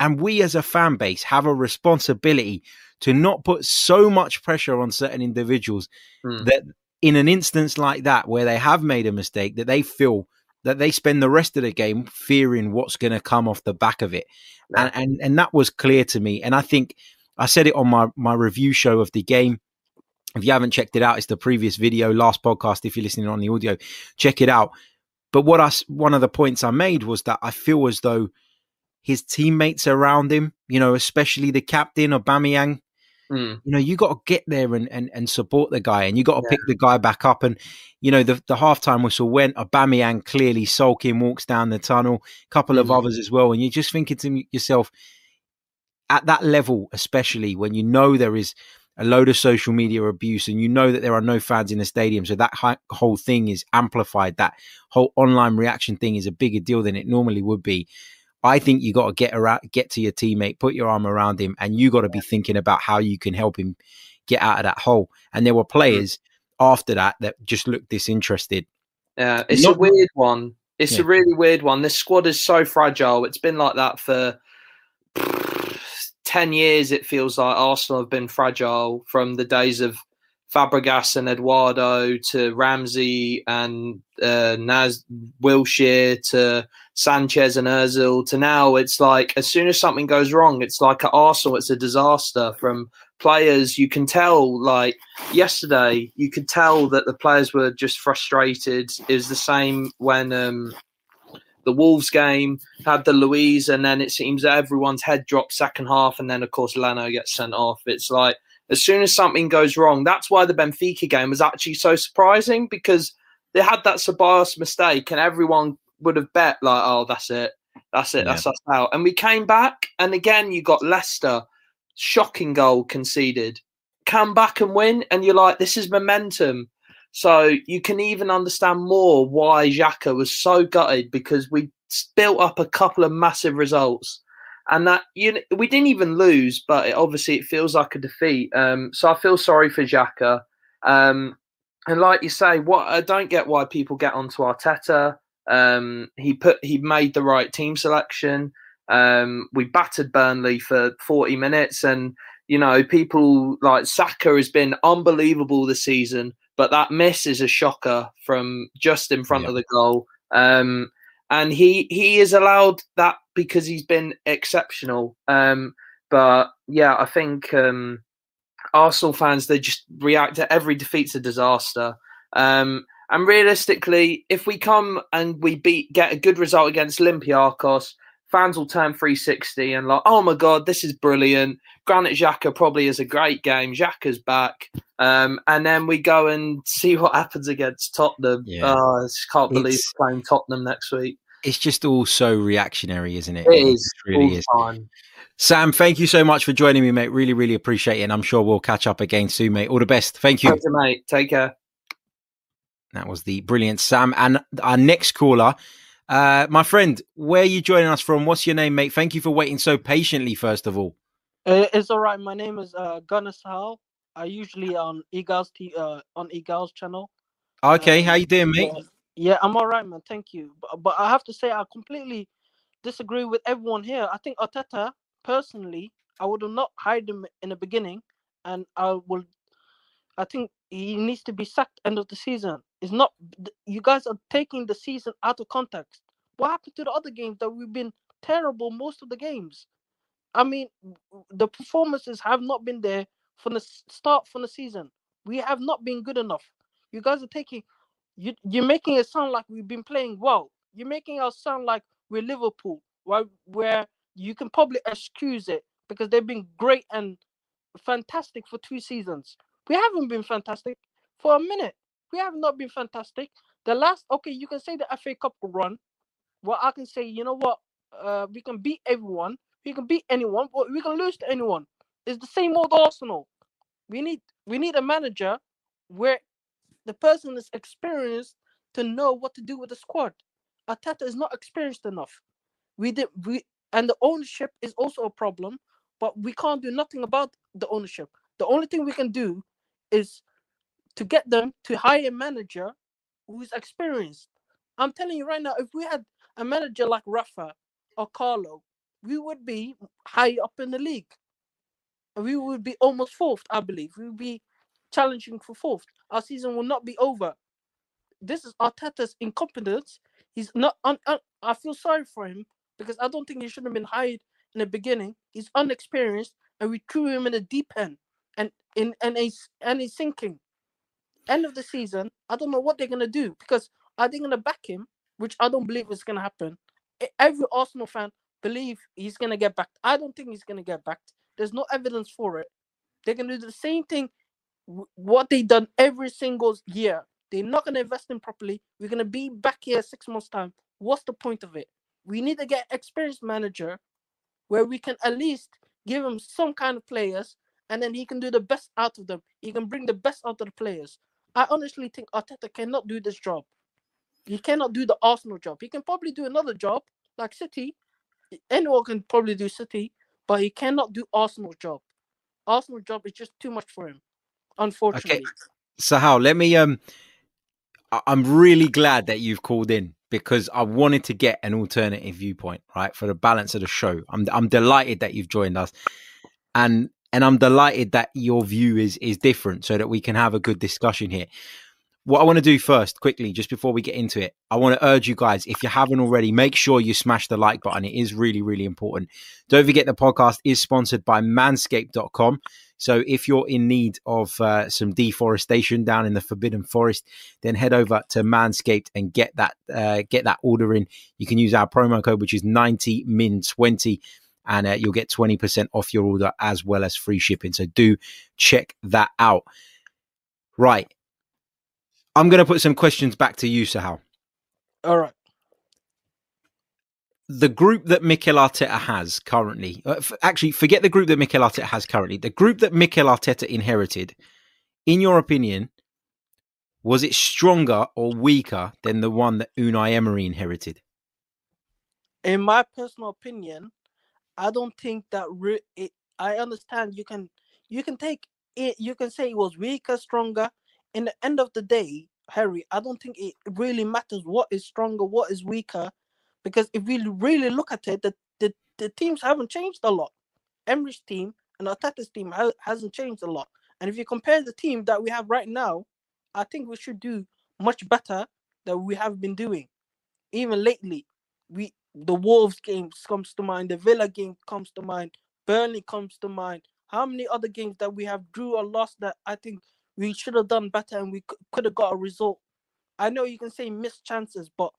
And we as a fan base have a responsibility to not put so much pressure on certain individuals mm. that in an instance like that, where they have made a mistake, that they feel that they spend the rest of the game fearing what's going to come off the back of it. Yeah. And, and and that was clear to me. And I think I said it on my, my review show of the game. If you haven't checked it out, it's the previous video, last podcast. If you're listening on the audio, check it out. But what I, one of the points I made was that I feel as though his teammates around him, you know, especially the captain, Aubameyang, mm. you know, you got to get there and, and, and support the guy, and you got to yeah. pick the guy back up. And, you know, the, the halftime whistle went, Aubameyang clearly sulking, walks down the tunnel, a couple mm-hmm. of others as well. And you're just thinking to yourself, at that level, especially when you know there is a load of social media abuse and you know that there are no fans in the stadium. So that hi- whole thing is amplified. That whole online reaction thing is a bigger deal than it normally would be. I think you got to get around, get to your teammate, put your arm around him, and you got to be thinking about how you can help him get out of that hole. And there were players mm. after that that just looked disinterested. Yeah, it's Not- a weird one. It's yeah. a really weird one. This squad is so fragile. It's been like that for ten years. It feels like Arsenal have been fragile from the days of Fabregas and Eduardo to Ramsey and uh, Naz Wilshere to Sanchez and Ozil to now. It's like, as soon as something goes wrong, it's like at Arsenal, it's a disaster from players. You can tell, like yesterday, you could tell that the players were just frustrated. It was the same when um, the Wolves game had the Luiz, and then it seems that everyone's head dropped second half, and then of course Leno gets sent off. It's like, as soon as something goes wrong, that's why the Benfica game was actually so surprising, because they had that Ceballos mistake and everyone would have bet like, oh, that's it. That's it. Yeah. That's us out. And we came back. And again, you got Leicester. Shocking goal conceded. Come back and win. And you're like, this is momentum. So you can even understand more why Xhaka was so gutted, because we built up a couple of massive results. And that, you know, we didn't even lose, but it, obviously it feels like a defeat. Um, so I feel sorry for Xhaka. Um, and like you say, what I don't get why people get onto Arteta. Um, he put he made the right team selection. Um, we battered Burnley for forty minutes, and you know, people like Saka has been unbelievable this season. But that miss is a shocker from just in front yeah. of the goal. Um, And he, he is allowed that because he's been exceptional. Um, but, yeah, I think um, Arsenal fans, they just react to every defeat's a disaster. Um, and realistically, if we come and we beat get a good result against Olympiacos, fans will turn three sixty and like, oh, my God, this is brilliant. Granit Xhaka probably is a great game. Xhaka's back. Um, and then we go and see what happens against Tottenham. Yeah. Oh, I just can't believe it's, we're playing Tottenham next week. It's just all so reactionary, isn't it? It, it is. Really is. Time. Sam, thank you so much for joining me, mate. Really, really appreciate it. And I'm sure we'll catch up again soon, mate. All the best. Thank you. Thank you, mate. Take care. That was the brilliant Sam. And our next caller, uh, my friend, where are you joining us from? What's your name, mate? Thank you for waiting so patiently, first of all. It's all right. My name is uh, Gunner Sahal. I usually on Eagles t- uh, on Eagles channel. Okay, uh, how you doing, mate? Yeah, yeah, I'm all right, man. Thank you. But, but I have to say, I completely disagree with everyone here. I think Arteta, personally, I would have not hired him in the beginning, and I will. I think he needs to be sacked end of the season. It's not you guys are taking the season out of context. What happened to the other games that we've been terrible most of the games? I mean, the performances have not been there. From the start, from the season, we have not been good enough. You guys are taking, you, you're making it sound like we've been playing well. You're making us sound like we're Liverpool, where, where you can probably excuse it because they've been great and fantastic for two seasons. We haven't been fantastic for a minute. We have not been fantastic. The last, okay, you can say the F A Cup run. Well, I can say, you know what, uh, we can beat everyone. We can beat anyone, but we can lose to anyone. It's the same old Arsenal. We need we need a manager where the person is experienced to know what to do with the squad. Arteta is not experienced enough. We did we and the ownership is also a problem, but we can't do nothing about the ownership. The only thing we can do is to get them to hire a manager who is experienced. I'm telling you right now, if we had a manager like Rafa or Carlo, we would be high up in the league. We would be almost fourth, I believe. We would be challenging for fourth. Our season will not be over. This is Arteta's incompetence. He's not. Un- un- I feel sorry for him because I don't think he should have been hired in the beginning. He's unexperienced, and we threw him in a deep end, and in and he's and he's sinking. End of the season, I don't know what they're gonna do because are they gonna back him? Which I don't believe is gonna happen. Every Arsenal fan believe he's gonna get backed. I don't think he's gonna get backed. There's no evidence for it. They're going to do the same thing, w- what they've done every single year. They're not going to invest in properly. We're going to be back here six months' time. What's the point of it? We need to get an experienced manager where we can at least give him some kind of players, and then he can do the best out of them. He can bring the best out of the players. I honestly think Arteta cannot do this job. He cannot do the Arsenal job. He can probably do another job, like City. Anyone can probably do City. But he cannot do Arsenal job. Arsenal job is just too much for him, unfortunately. Okay. Sahal, let me. Um, I- I'm really glad that you've called in because I wanted to get an alternative viewpoint, right, for the balance of the show. I'm I'm delighted that you've joined us, and and I'm delighted that your view is is different, so that we can have a good discussion here. What I want to do first, quickly, just before we get into it, I want to urge you guys, if you haven't already, make sure you smash the like button. It is really, really important. Don't forget the podcast is sponsored by manscaped dot com. So if you're in need of uh, some deforestation down in the Forbidden Forest, then head over to Manscaped and get that uh, get that order in. You can use our promo code, which is ninety min twenty, and uh, you'll get twenty percent off your order as well as free shipping. So do check that out. Right. I'm going to put some questions back to you, Sahal. All right. the group that Mikel Arteta has currently, uh, f- actually forget the group that Mikel Arteta has currently, the group that Mikel Arteta inherited, in your opinion, was it stronger or weaker than the one that Unai Emery inherited? In my personal opinion, I don't think that re- it, I understand you can you can take it, you can say it was weaker, stronger. In the end of the day, Harry, I don't think it really matters what is stronger, what is weaker, because if we really look at it, the the, the teams haven't changed a lot. Emery's team and Arteta's team ha- hasn't changed a lot. And if you compare the team that we have right now, I think we should do much better than we have been doing. Even lately, we the Wolves game comes to mind, the Villa game comes to mind, Burnley comes to mind. How many other games that we have drew or lost that I think we should have done better and we could have got a result? I know you can say missed chances, but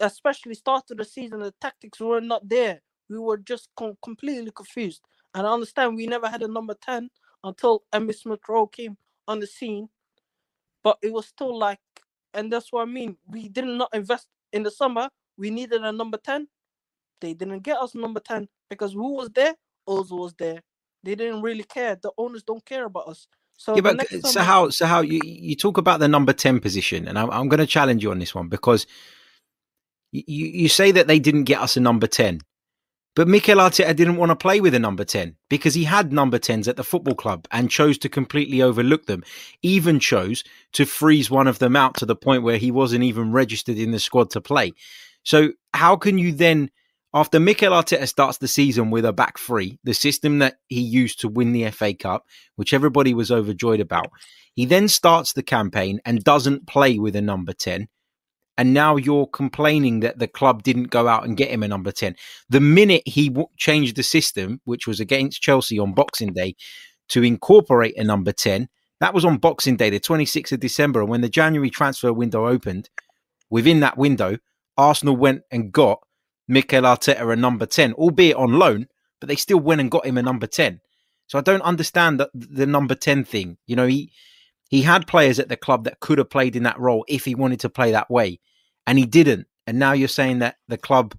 especially start of the season, the tactics were not there. We were just com- completely confused. And I understand we never had a number ten until Emile Smith Rowe came on the scene. But it was still like, and that's what I mean. We did not invest in the summer. We needed a number ten. They didn't get us number ten because who was there? Ozil was there. They didn't really care. The owners don't care about us. So, yeah, but summer- so how? So how you, you talk about the number ten position, and I'm, I'm going to challenge you on this one because you you say that they didn't get us a number ten, but Mikel Arteta didn't want to play with a number ten because he had number tens at the football club and chose to completely overlook them, even chose to freeze one of them out to the point where he wasn't even registered in the squad to play. So how can you then, after Mikel Arteta starts the season with a back three, the system that he used to win the F A Cup, which everybody was overjoyed about, he then starts the campaign and doesn't play with a number ten. And now you're complaining that the club didn't go out and get him a number ten. The minute he w- changed the system, which was against Chelsea on Boxing Day, to incorporate a number ten, that was on Boxing Day, the twenty-sixth of December. And when the January transfer window opened, within that window, Arsenal went and got Mikel Arteta a number ten, albeit on loan, but they still went and got him a number ten. So I don't understand the, the number ten thing. You know, he... He had players at the club that could have played in that role if he wanted to play that way, and he didn't. And now you're saying that the club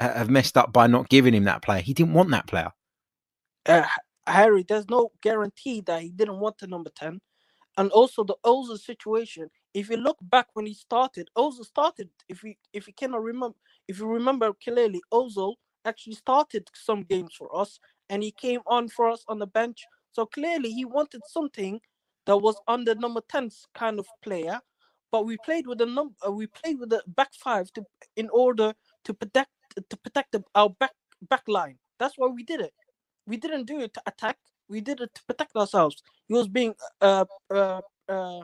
have messed up by not giving him that player. He didn't want that player. Uh, Harry, there's no guarantee that he didn't want the number ten. And also the Ozil situation. If you look back when he started, Ozil started. If you if you cannot remember, if you remember clearly, Ozil actually started some games for us, and he came on for us on the bench. So clearly he wanted something that was under number ten's kind of player, but we played with the number. We played with the back five to in order to protect to protect the, our back back line. That's why we did it. We didn't do it to attack. We did it to protect ourselves. He was being uh uh uh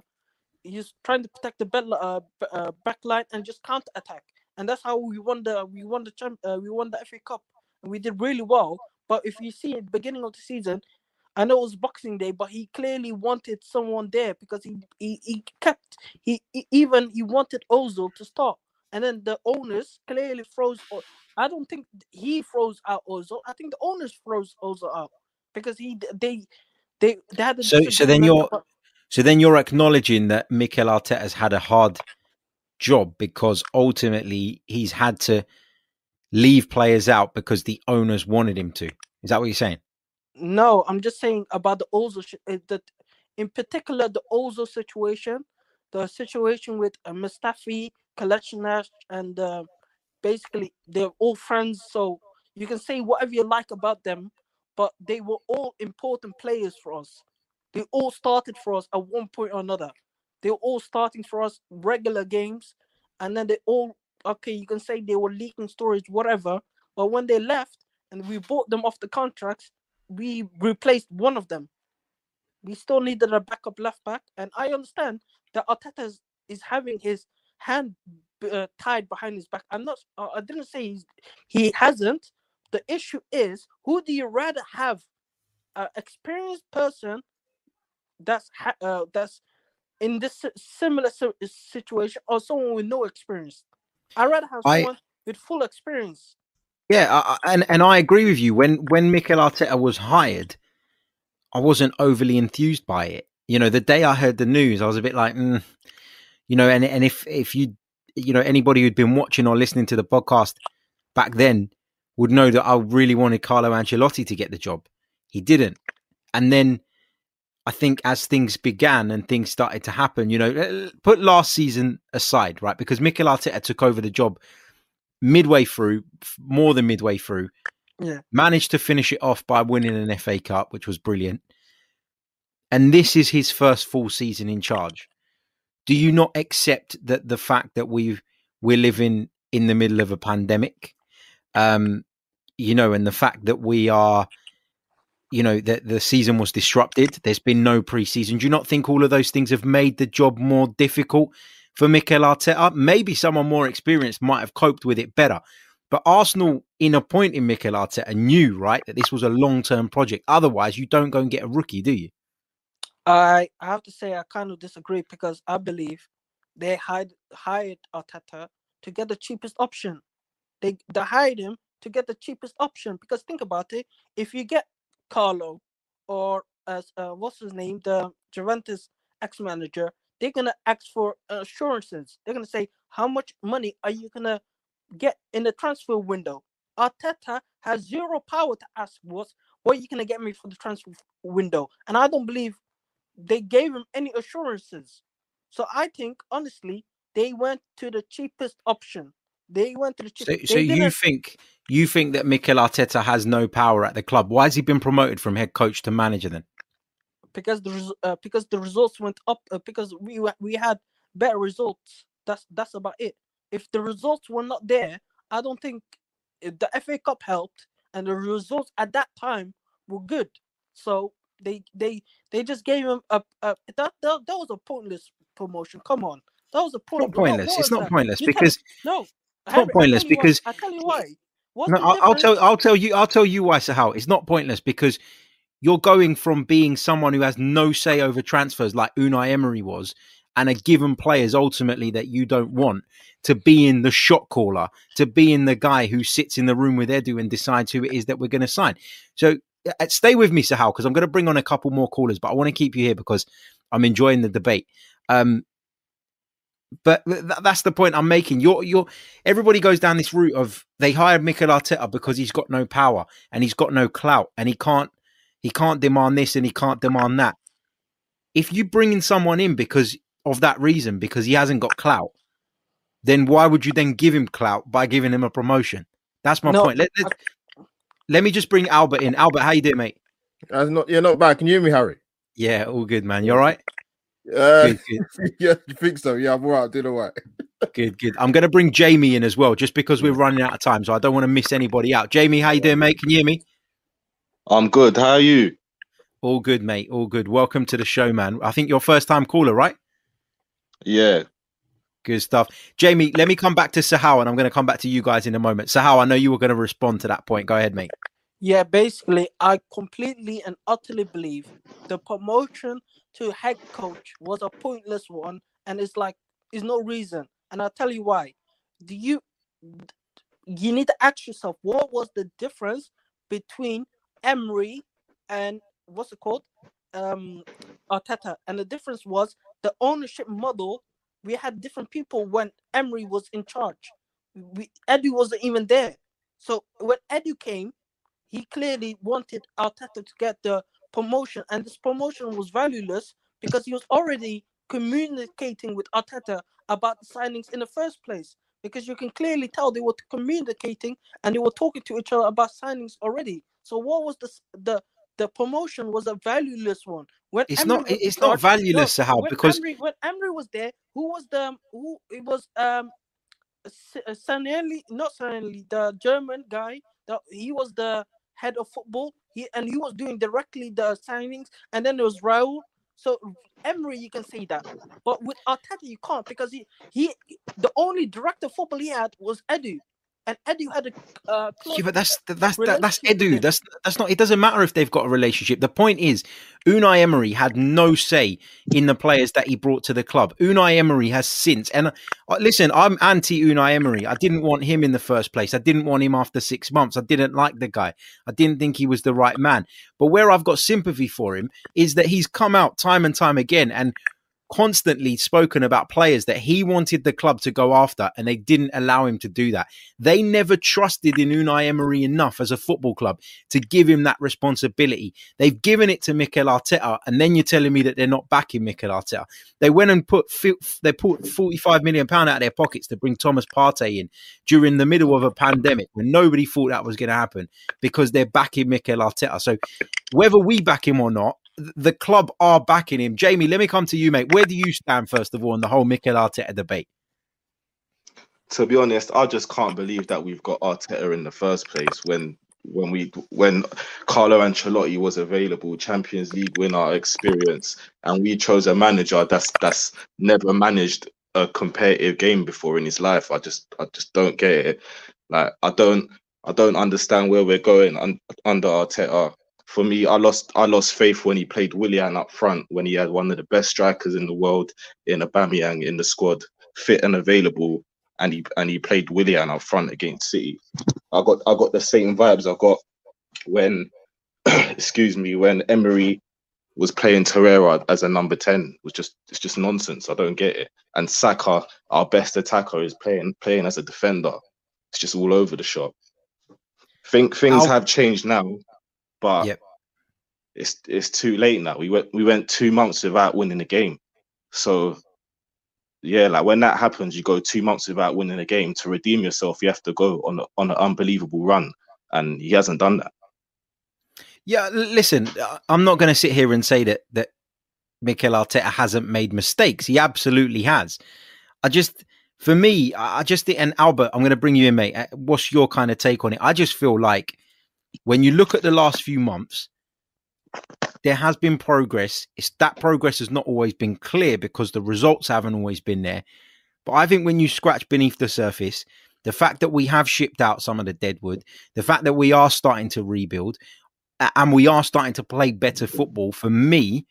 he was trying to protect the back, uh, uh, back line and just counter attack. And that's how we won the we won the champ, uh, we won the F A Cup. And we did really well. But if you see at the beginning of the season, I know it was Boxing Day, but he clearly wanted someone there because he he, he kept he, he even he wanted Ozil to start, and then the owners clearly froze. I don't think he froze out Ozil. I think the owners froze Ozil out because he they they, they had. So so then you're but... so then you're acknowledging that Mikel Arteta's had a hard job because ultimately he's had to leave players out because the owners wanted him to. Is that what you're saying? No, I'm just saying about the Ozil, that in particular the Ozil situation, the situation with uh, Mustafi, Kolasinac, and uh, basically they're all friends. So you can say whatever you like about them, but they were all important players for us. They all started for us at one point or another. They were all starting for us regular games, and then they all okay. You can say they were leaking stories, whatever. But when they left and we bought them off the contracts, we replaced one of them. We still needed a backup left back, and I understand that Arteta is, is having his hand uh, tied behind his back. I'm not. Uh, I didn't say he's, he hasn't. The issue is, who do you rather have? An uh, experienced person that's ha- uh, that's in this similar situation, or someone with no experience? I rather have I... someone with full experience. Yeah, I, and, and I agree with you. When when Mikel Arteta was hired, I wasn't overly enthused by it. You know, the day I heard the news, I was a bit like, mm, you know, and, and if, if you, you know, anybody who'd been watching or listening to the podcast back then would know that I really wanted Carlo Ancelotti to get the job. He didn't. And then I think as things began and things started to happen, you know, put last season aside, right? Because Mikel Arteta took over the job midway through, more than midway through, yeah. managed to finish it off by winning an F A Cup, which was brilliant. And this is his first full season in charge. Do you not accept that the fact that we've, we're living in the middle of a pandemic, um, you know, and the fact that we are... you know, that the season was disrupted. There's been no preseason. Do you not think all of those things have made the job more difficult for Mikel Arteta? Maybe someone more experienced might have coped with it better. But Arsenal, in appointing Mikel Arteta, knew, right, that this was a long-term project. Otherwise, you don't go and get a rookie, do you? I have to say I kind of disagree, because I believe they hired, hired Arteta to get the cheapest option. They, they hired him to get the cheapest option, because think about it. If you get Carlo, or as uh, what's his name, the Juventus ex-manager, they're gonna ask for assurances. They're gonna say, how much money are you gonna get in the transfer window? Arteta has zero power to ask what's what are you gonna get me for the transfer window, and I don't believe they gave him any assurances. So I think honestly they went to the cheapest option. They went to the cheapest. So, so you think? You think that Mikel Arteta has no power at the club? Why has he been promoted from head coach to manager then? Because the uh, because the results went up. Uh, because we we had better results. That's that's about it. If the results were not there, I don't think the F A Cup helped, and the results at that time were good. So they they they just gave him a, a that, that that was a pointless promotion. Come on, that was a pointless. Not pointless. It's not pointless because no. It's not pointless because I tell you why. What's no, I'll tell I'll tell you I'll tell you why, Sahal. It's not pointless because you're going from being someone who has no say over transfers like Unai Emery was, and are given players ultimately that you don't want, to being the shot caller, to being the guy who sits in the room with Edu and decides who it is that we're going to sign. So uh, stay with me, Sahal, because I'm going to bring on a couple more callers, but I want to keep you here because I'm enjoying the debate. Um, But th- that's the point I'm making. You're, you're, everybody goes down this route of they hired Mikel Arteta because he's got no power and he's got no clout and he can't he can't demand this and he can't demand that. If you bring in someone in because of that reason, because he hasn't got clout, then why would you then give him clout by giving him a promotion? That's my no, point. Let, let, I... let me just bring Albert in. Albert, how you doing, mate? That's not, you're not bad. Can you hear me, Harry? Yeah, all good, man. You all right? Uh, good, good. Yeah, you think so? Yeah, I'm all right. I'm doing all right. Good, good. I'm going to bring Jamie in as well, just because we're running out of time, so I don't want to miss anybody out. Jamie, how you doing, mate? Can you hear me? I'm good. How are you? All good, mate. All good. Welcome to the show, man. I think you're first time caller, right? Yeah. Good stuff. Jamie, let me come back to Sahal, and I'm going to come back to you guys in a moment. Sahal, I know you were going to respond to that point. Go ahead, mate. Yeah, basically, I completely and utterly believe the promotion to head coach was a pointless one, and it's like it's no reason. And I'll tell you why. Do you you need to ask yourself, what was the difference between Emery and what's it called, um, Arteta? And the difference was the ownership model. We had different people when Emery was in charge. We, Edu wasn't even there. So when Edu came, he clearly wanted Arteta to get the promotion, and this promotion was valueless because he was already communicating with Arteta about the signings in the first place, because you can clearly tell they were communicating and they were talking to each other about signings already. So what was the the the promotion was a valueless one. When it's Emery not it's not valueless, Sahal, no, because Emery, when Emery was there, who was the who it was um Sanelli, not Sanelli, the German guy, that he was the head of football. He, and he was doing directly the signings, and then there was Raul. So Emery, you can say that, but with Arteta you can't, because he, he the only director of football he had was Edu, and Edu had a. Uh, yeah, but that's that's that, that's Edu. That's that's not. It doesn't matter if they've got a relationship. The point is, Unai Emery had no say in the players that he brought to the club. Unai Emery has since, and uh, listen, I'm anti Unai Emery. I didn't want him in the first place. I didn't want him after six months. I didn't like the guy. I didn't think he was the right man. But where I've got sympathy for him is that he's come out time and time again and constantly spoken about players that he wanted the club to go after, and they didn't allow him to do that. They never trusted in Unai Emery enough as a football club to give him that responsibility. They've given it to Mikel Arteta, and then you're telling me that they're not backing Mikel Arteta. They went and put they put forty-five million pounds out of their pockets to bring Thomas Partey in during the middle of a pandemic when nobody thought that was going to happen, because they're backing Mikel Arteta. So whether we back him or not, the club are backing him. Jamie, let me come to you, mate. Where do you stand, first of all, on the whole Mikel Arteta debate? To be honest, I just can't believe that we've got Arteta in the first place when when we when Carlo Ancelotti was available, Champions League winner experience, and we chose a manager that's that's never managed a competitive game before in his life. I just I just don't get it. Like I don't I don't understand where we're going un, under Arteta. For me, I lost I lost faith when he played Willian up front, when he had one of the best strikers in the world in Aubameyang in the squad, fit and available, and he and he played Willian up front against City. I got I got the same vibes I got when excuse me, when Emery was playing Torreira as a number ten. It was just it's just nonsense. I don't get it. And Saka, our best attacker, is playing playing as a defender. It's just all over the shop. Think things I'll- have changed now. But yep. it's it's too late now. We went we went two months without winning a game. So yeah, like when that happens, you go two months without winning a game. To redeem yourself, you have to go on a, on an unbelievable run, and he hasn't done that. Yeah, listen, I'm not going to sit here and say that that Mikel Arteta hasn't made mistakes. He absolutely has. I just, for me, I just and Albert, I'm going to bring you in, mate. What's your kind of take on it? I just feel like, when you look at the last few months, there has been progress. It's that progress has not always been clear because the results haven't always been there. But I think when you scratch beneath the surface, the fact that we have shipped out some of the deadwood, the fact that we are starting to rebuild and we are starting to play better football, for me,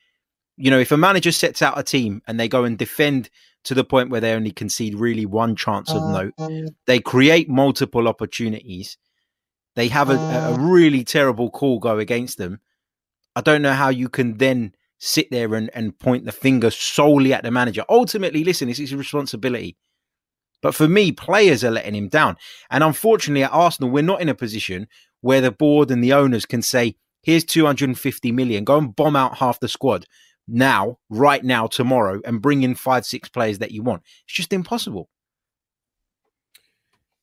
you know, if a manager sets out a team and they go and defend to the point where they only concede really one chance of note, they create multiple opportunities. They have a, a really terrible call go against them. I don't know how you can then sit there and, and point the finger solely at the manager. Ultimately, listen, it's his responsibility. But for me, players are letting him down. And unfortunately, at Arsenal, we're not in a position where the board and the owners can say, here's two hundred fifty million. Go and bomb out half the squad now, right now, tomorrow, and bring in five, six players that you want. It's just impossible.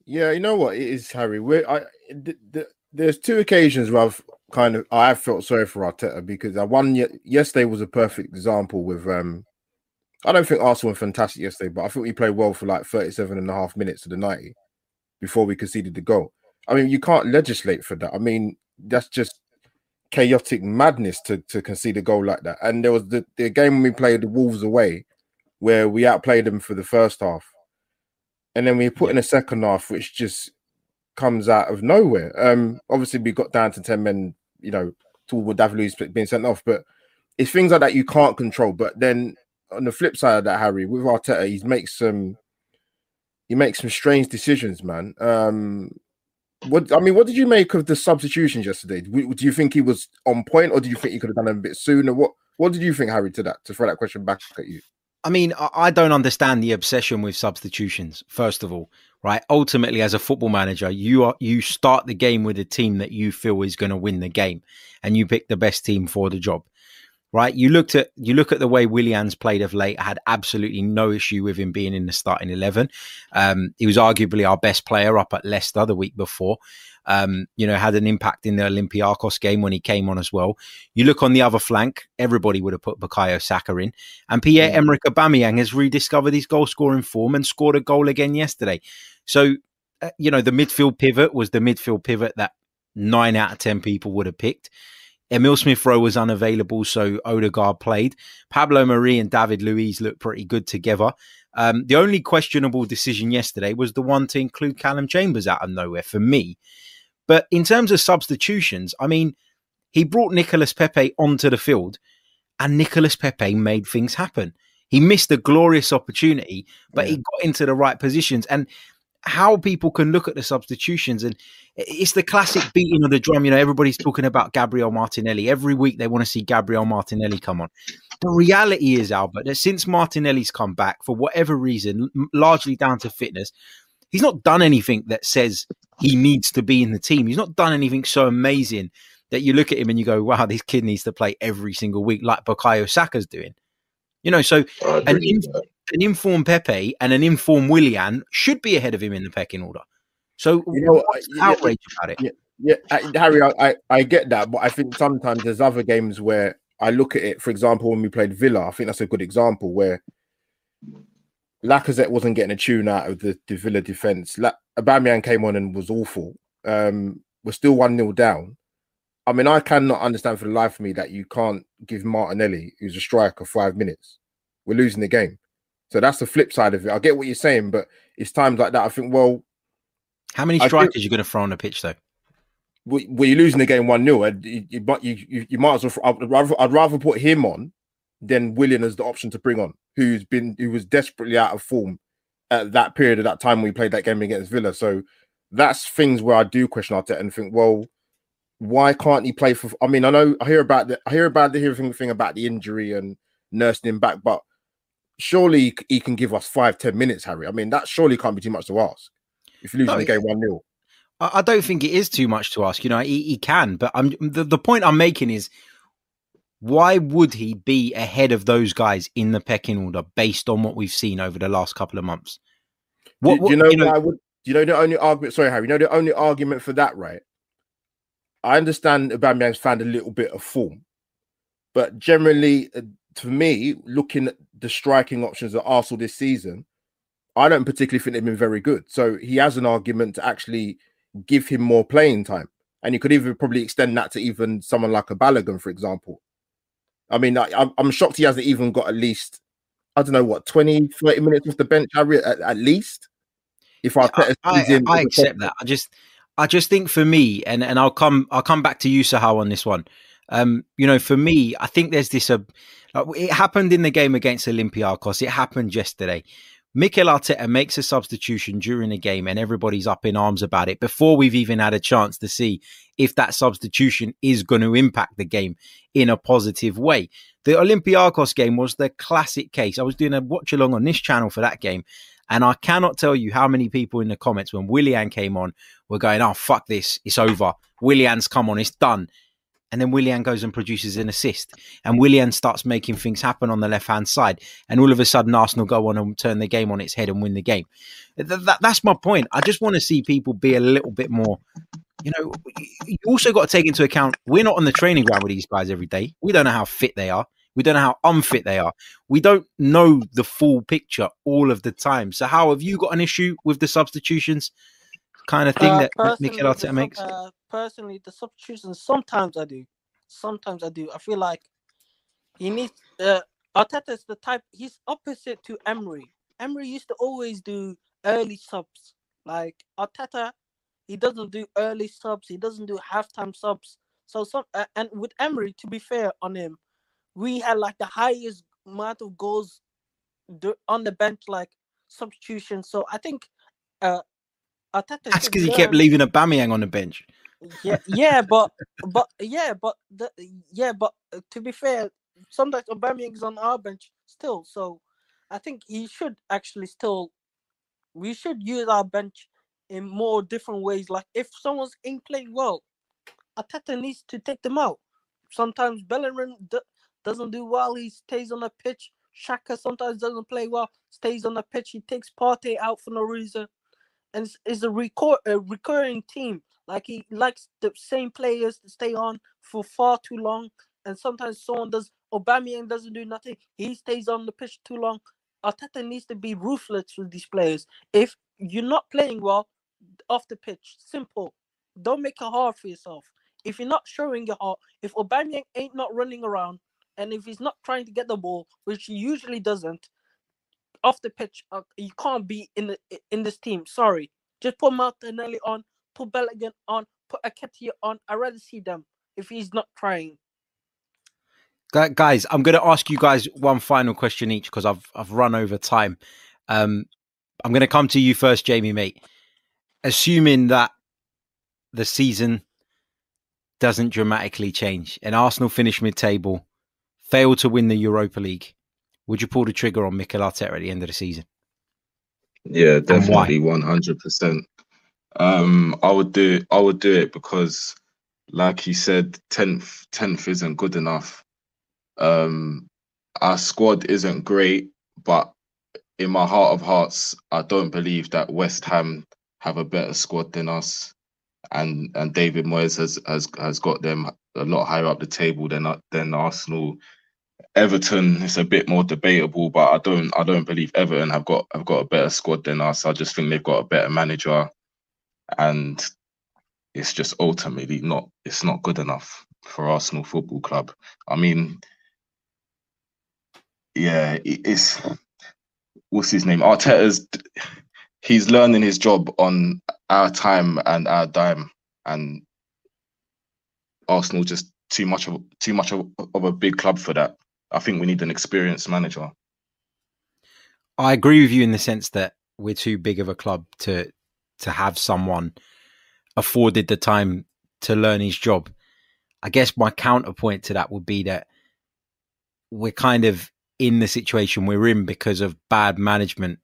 Yeah, you know what it is, Harry. We're, I, th- th- there's two occasions where I've kind of I have felt sorry for Arteta, because I won y- yesterday was a perfect example. With um, I don't think Arsenal were fantastic yesterday, but I think we played well for like thirty-seven and a half minutes of the ninety before we conceded the goal. I mean, you can't legislate for that. I mean, that's just chaotic madness to to concede a goal like that. And there was the, the game we played the Wolves away, where we outplayed them for the first half. And then we put in a second half, which just comes out of nowhere. Um, obviously, we got down to ten men, you know, toward David Luiz being sent off. But it's things like that you can't control. But then on the flip side of that, Harry, with Arteta, he makes some, he makes some strange decisions, man. Um, what I mean, what did you make of the substitutions yesterday? Do you think he was on point, or do you think he could have done a bit sooner? What What did you think, Harry, to that? To throw that question back at you. I mean, I don't understand the obsession with substitutions, first of all, right? Ultimately, as a football manager, you are you start the game with a team that you feel is going to win the game, and you pick the best team for the job, right? You looked at you look at the way Willian's played of late. I had absolutely no issue with him being in the starting eleven. Um, he was arguably our best player up at Leicester the week before. Um, you know, had an impact in the Olympiacos game when he came on as well. You look on the other flank, everybody would have put Bukayo Saka in. And Pierre Emerick Aubameyang has rediscovered his goal-scoring form and scored a goal again yesterday. So, uh, you know, the midfield pivot was the midfield pivot that nine out of ten people would have picked. Emile Smith Rowe was unavailable, so Odegaard played. Pablo Mari and David Luiz looked pretty good together. Um, the only questionable decision yesterday was the one to include Callum Chambers out of nowhere for me. But in terms of substitutions, I mean, he brought Nicolas Pepe onto the field, and Nicolas Pepe made things happen. He missed a glorious opportunity, but yeah. he got into the right positions. And how people can look at the substitutions, and it's the classic beating of the drum. You know, everybody's talking about Gabriel Martinelli. Every week they want to see Gabriel Martinelli come on. The reality is, Albert, that since Martinelli's come back, for whatever reason, largely down to fitness, he's not done anything that says he needs to be in the team. He's not done anything so amazing that you look at him and you go, wow, this kid needs to play every single week like Bukayo Saka's doing. You know, so an, in, an informed Pepe and an informed Willian should be ahead of him in the pecking order. So you know, outrage yeah, about it. Yeah, yeah. Harry, I, I, I get that, but I think sometimes there's other games where I look at it, for example, when we played Villa, I think that's a good example where Lacazette wasn't getting a tune out of the, the Villa defence. La- Aubameyang came on and was awful. Um, we're still one nil down. I mean, I cannot understand for the life of me that you can't give Martinelli, who's a striker, five minutes. We're losing the game. So that's the flip side of it. I get what you're saying, but it's times like that. I think, well... How many strikers think, are you going to throw on the pitch, though? Well, you're losing the game one nil. You, you, you, you might as well... I'd rather, I'd rather put him on than Willian as the option to bring on, who's been, who was desperately out of form at that period of that time we played that game against Villa. So that's things where I do question Arteta and think, well... Why can't he play for? I mean, I know I hear about the I hear about the hearing thing about the injury and nursing him back, but surely he can give us five, ten minutes, Harry. I mean, that surely can't be too much to ask. If you lose no, the game one nil, I don't think it is too much to ask. You know, he, he can, but I'm the, the point I'm making is why would he be ahead of those guys in the pecking order based on what we've seen over the last couple of months? What, do, what do you know? You know, I would, do you know the only argument? Sorry, Harry. You know the only argument for that, right? I understand Aubameyang's found a little bit of form, but generally, uh, to me, looking at the striking options at Arsenal this season, I don't particularly think they've been very good. So he has an argument to actually give him more playing time. And you could even probably extend that to even someone like a Balogun, for example. I mean, I, I'm shocked he hasn't even got at least, I don't know what, twenty, thirty minutes off the bench, Harry, at, at least? If I, I, I, I accept that. I just... I just think for me, and, and I'll come I'll come back to you, Sahal, on this one. Um, you know, for me, I think there's this... Uh, like, it happened in the game against Olympiacos. It happened yesterday. Mikel Arteta makes a substitution during the game and everybody's up in arms about it before we've even had a chance to see if that substitution is going to impact the game in a positive way. The Olympiacos game was the classic case. I was doing a watch-along on this channel for that game. And I cannot tell you how many people in the comments when Willian came on were going, oh, fuck this, it's over. Willian's come on, it's done. And then Willian goes and produces an assist. And Willian starts making things happen on the left-hand side. And all of a sudden, Arsenal go on and turn the game on its head and win the game. Th- that, that's my point. I just want to see people be a little bit more, you know, you also got to take into account, we're not on the training ground with these guys every day. We don't know how fit they are. We don't know how unfit they are. We don't know the full picture all of the time. So how have you got an issue with the substitutions kind of thing uh, that Mikel Arteta makes? Uh, personally, the substitutions, sometimes I do. Sometimes I do. I feel like he needs... Uh, Arteta's the type... He's opposite to Emery. Emery used to always do early subs. Like, Arteta, he doesn't do early subs. He doesn't do halftime subs. So, some, uh, and with Emery, to be fair on him, we had like the highest amount of goals on the bench, like substitution. So I think uh, Arteta. That's because he kept leaving Aubameyang on the bench. Yeah, yeah, but but yeah, but the, yeah, but uh, to be fair, sometimes Aubameyang is on our bench still. So I think he should actually still. We should use our bench in more different ways. Like if someone's in playing well, Arteta needs to take them out. Sometimes Bellerin. The, doesn't do well, he stays on the pitch. Xhaka sometimes doesn't play well, stays on the pitch. He takes Partey out for no reason. And it's, it's a, recor- a recurring team. Like he likes the same players to stay on for far too long. And sometimes someone does, Aubameyang doesn't do nothing. He stays on the pitch too long. Arteta needs to be ruthless with these players. If you're not playing well, off the pitch, simple. Don't make it hard for yourself. If you're not showing your heart, if Aubameyang ain't not running around, and if he's not trying to get the ball, which he usually doesn't, off the pitch, uh, you can't be in the in this team. Sorry. Just put Martinelli on, put Bellerin on, put Nketiah on. I'd rather see them if he's not trying. Guys, I'm going to ask you guys one final question each because I've I've run over time. Um, I'm going to come to you first, Jamie, mate. Assuming that the season doesn't dramatically change and Arsenal finish mid-table, fail to win the Europa League, would you pull the trigger on Mikel Arteta at the end of the season? Yeah, definitely, one hundred percent. Um, I would do. I would do it because, like you said, tenth, tenth isn't good enough. Um, our squad isn't great, but in my heart of hearts, I don't believe that West Ham have a better squad than us, and and David Moyes has has has got them a lot higher up the table than than Arsenal. Everton is a bit more debatable, but I don't I don't believe Everton have got have got a better squad than us. I just think they've got a better manager, and it's just ultimately not it's not good enough for Arsenal Football Club. I mean, yeah, it's what's his name? Arteta's he's learning his job on our time and our dime, and Arsenal just too much of too much of, of a big club for that. I think we need an experienced manager. I agree with you in the sense that we're too big of a club to to have someone afforded the time to learn his job. I guess my counterpoint to that would be that we're kind of in the situation we're in because of bad management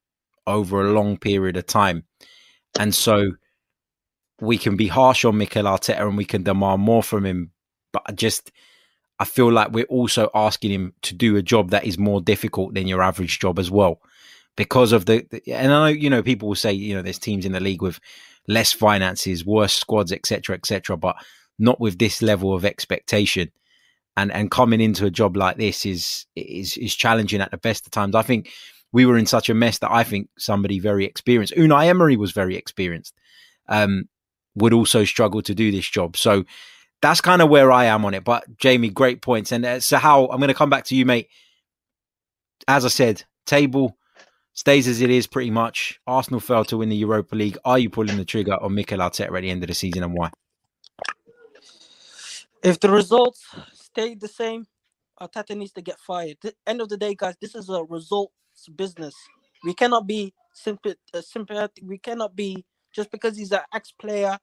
over a long period of time. And so we can be harsh on Mikel Arteta and we can demand more from him. But I just... I feel like we're also asking him to do a job that is more difficult than your average job as well, because of the, the and I know, you know, people will say, you know, there's teams in the league with less finances, worse squads, et cetera, et cetera, but not with this level of expectation. And, and coming into a job like this is, is, is challenging at the best of times. I think we were in such a mess that I think somebody very experienced, Unai Emery was very experienced, um, would also struggle to do this job. So, that's kind of where I am on it. But Jamie, great points. And uh, Sahal, I'm going to come back to you, mate. As I said, table stays as it is pretty much. Arsenal failed to win the Europa League. Are you pulling the trigger on Mikel Arteta at the end of the season, and why? If the results stay the same, Arteta needs to get fired. The end of the day, guys, this is a results business. We cannot be sympath- uh, sympathetic. We cannot be, just because he's an ex-player,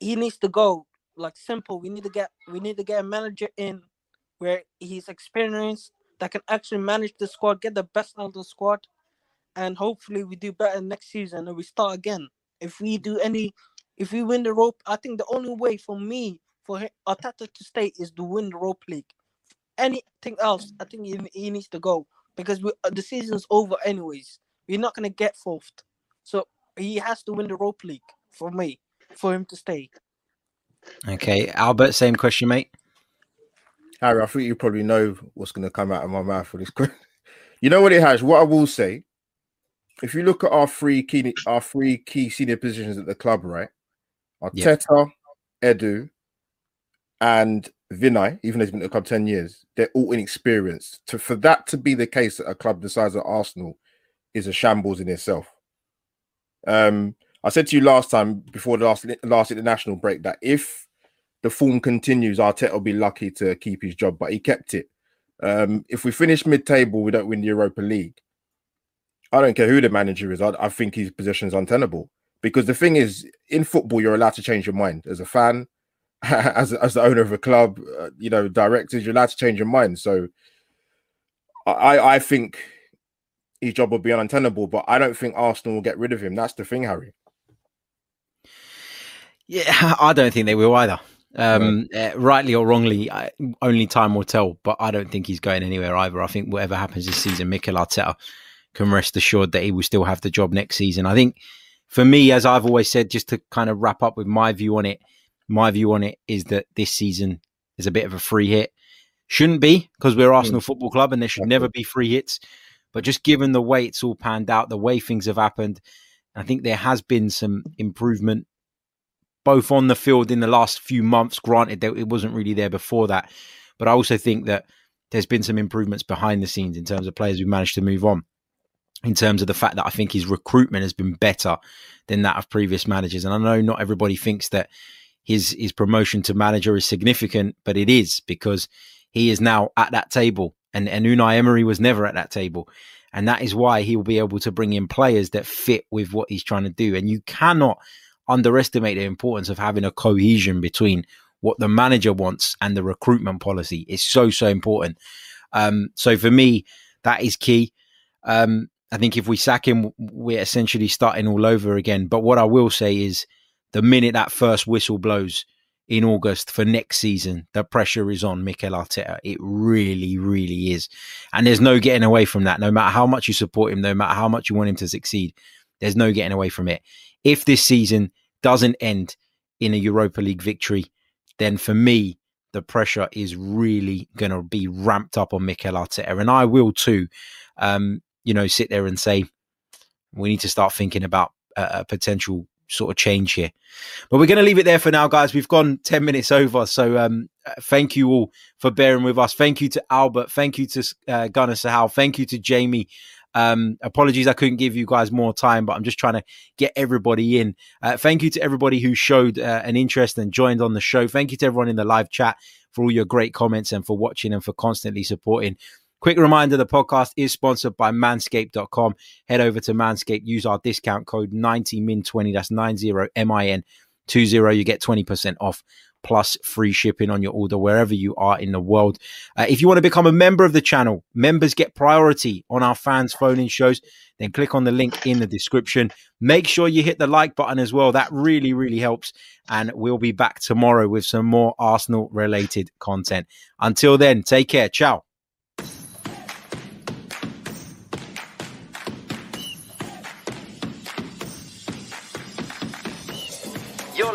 he needs to go. Like simple, we need to get we need to get a manager in where he's experienced, that can actually manage the squad, get the best out of the squad, and hopefully we do better next season and we start again. If we do any, if we win the rope, I think the only way for me for Arteta to stay is to win the rope league. Anything else, I think he, he needs to go, because we, the season's over anyways. We're not gonna get fourth, so he has to win the rope league for me for him to stay. Okay, Albert, same question, mate. Harry, I think you probably know what's going to come out of my mouth for this question. You know what it has? What I will say, if you look at our three key, our three key senior positions at the club, right? Arteta, yeah. Edu, and Vinay, even though he's been at the club ten years, they're all inexperienced. To, for that to be the case at a club the size of Arsenal is a shambles in itself. Um... I said to you last time, before the last last international break, that if the form continues, Arteta will be lucky to keep his job, but he kept it. Um, if we finish mid-table, we don't win the Europa League, I don't care who the manager is. I, I think his position is untenable. Because the thing is, in football, you're allowed to change your mind. As a fan, as, as the owner of a club, uh, you know, directors, you're allowed to change your mind. So I, I think his job will be untenable, but I don't think Arsenal will get rid of him. That's the thing, Harry. Yeah, I don't think they will either. Um, right. uh, rightly or wrongly, I, only time will tell, but I don't think he's going anywhere either. I think whatever happens this season, Mikel Arteta can rest assured that he will still have the job next season. I think for me, as I've always said, just to kind of wrap up with my view on it, my view on it is that this season is a bit of a free hit. Shouldn't be, because we're Arsenal Football Club and there should never be free hits. But just given the way it's all panned out, the way things have happened, I think there has been some improvement both on the field in the last few months. Granted, that it wasn't really there before that. But I also think that there's been some improvements behind the scenes in terms of players who managed to move on, in terms of the fact that I think his recruitment has been better than that of previous managers. And I know not everybody thinks that his, his promotion to manager is significant, but it is, because he is now at that table. And, and Unai Emery was never at that table. And that is why he will be able to bring in players that fit with what he's trying to do. And you cannot underestimate the importance of having a cohesion between what the manager wants and the recruitment policy is so, so important. Um, so for me, that is key. Um, I think if we sack him, we're essentially starting all over again. But what I will say is the minute that first whistle blows in August for next season, the pressure is on Mikel Arteta. It really, really is. And there's no getting away from that. No matter how much you support him, no matter how much you want him to succeed, there's no getting away from it. If this season doesn't end in a Europa League victory, then for me, the pressure is really going to be ramped up on Mikel Arteta. And I will too, um, you know, sit there and say, we need to start thinking about uh, a potential sort of change here. But we're going to leave it there for now, guys. We've gone ten minutes over. So um, thank you all for bearing with us. Thank you to Albert. Thank you to uh, Gunner Sahal. Thank you to Jamie. Um, apologies, I couldn't give you guys more time, but I'm just trying to get everybody in. Uh, thank you to everybody who showed uh, an interest and joined on the show. Thank you to everyone in the live chat for all your great comments and for watching and for constantly supporting. Quick reminder, the podcast is sponsored by manscaped dot com. Head over to Manscaped, use our discount code ninety min twenty, that's ninety min twenty. You get twenty percent off plus free shipping on your order wherever you are in the world. Uh, if you want to become a member of the channel, members get priority on our fans phone-in shows, then click on the link in the description. Make sure you hit the like button as well. That really, really helps. And we'll be back tomorrow with some more Arsenal-related content. Until then, take care. Ciao. You're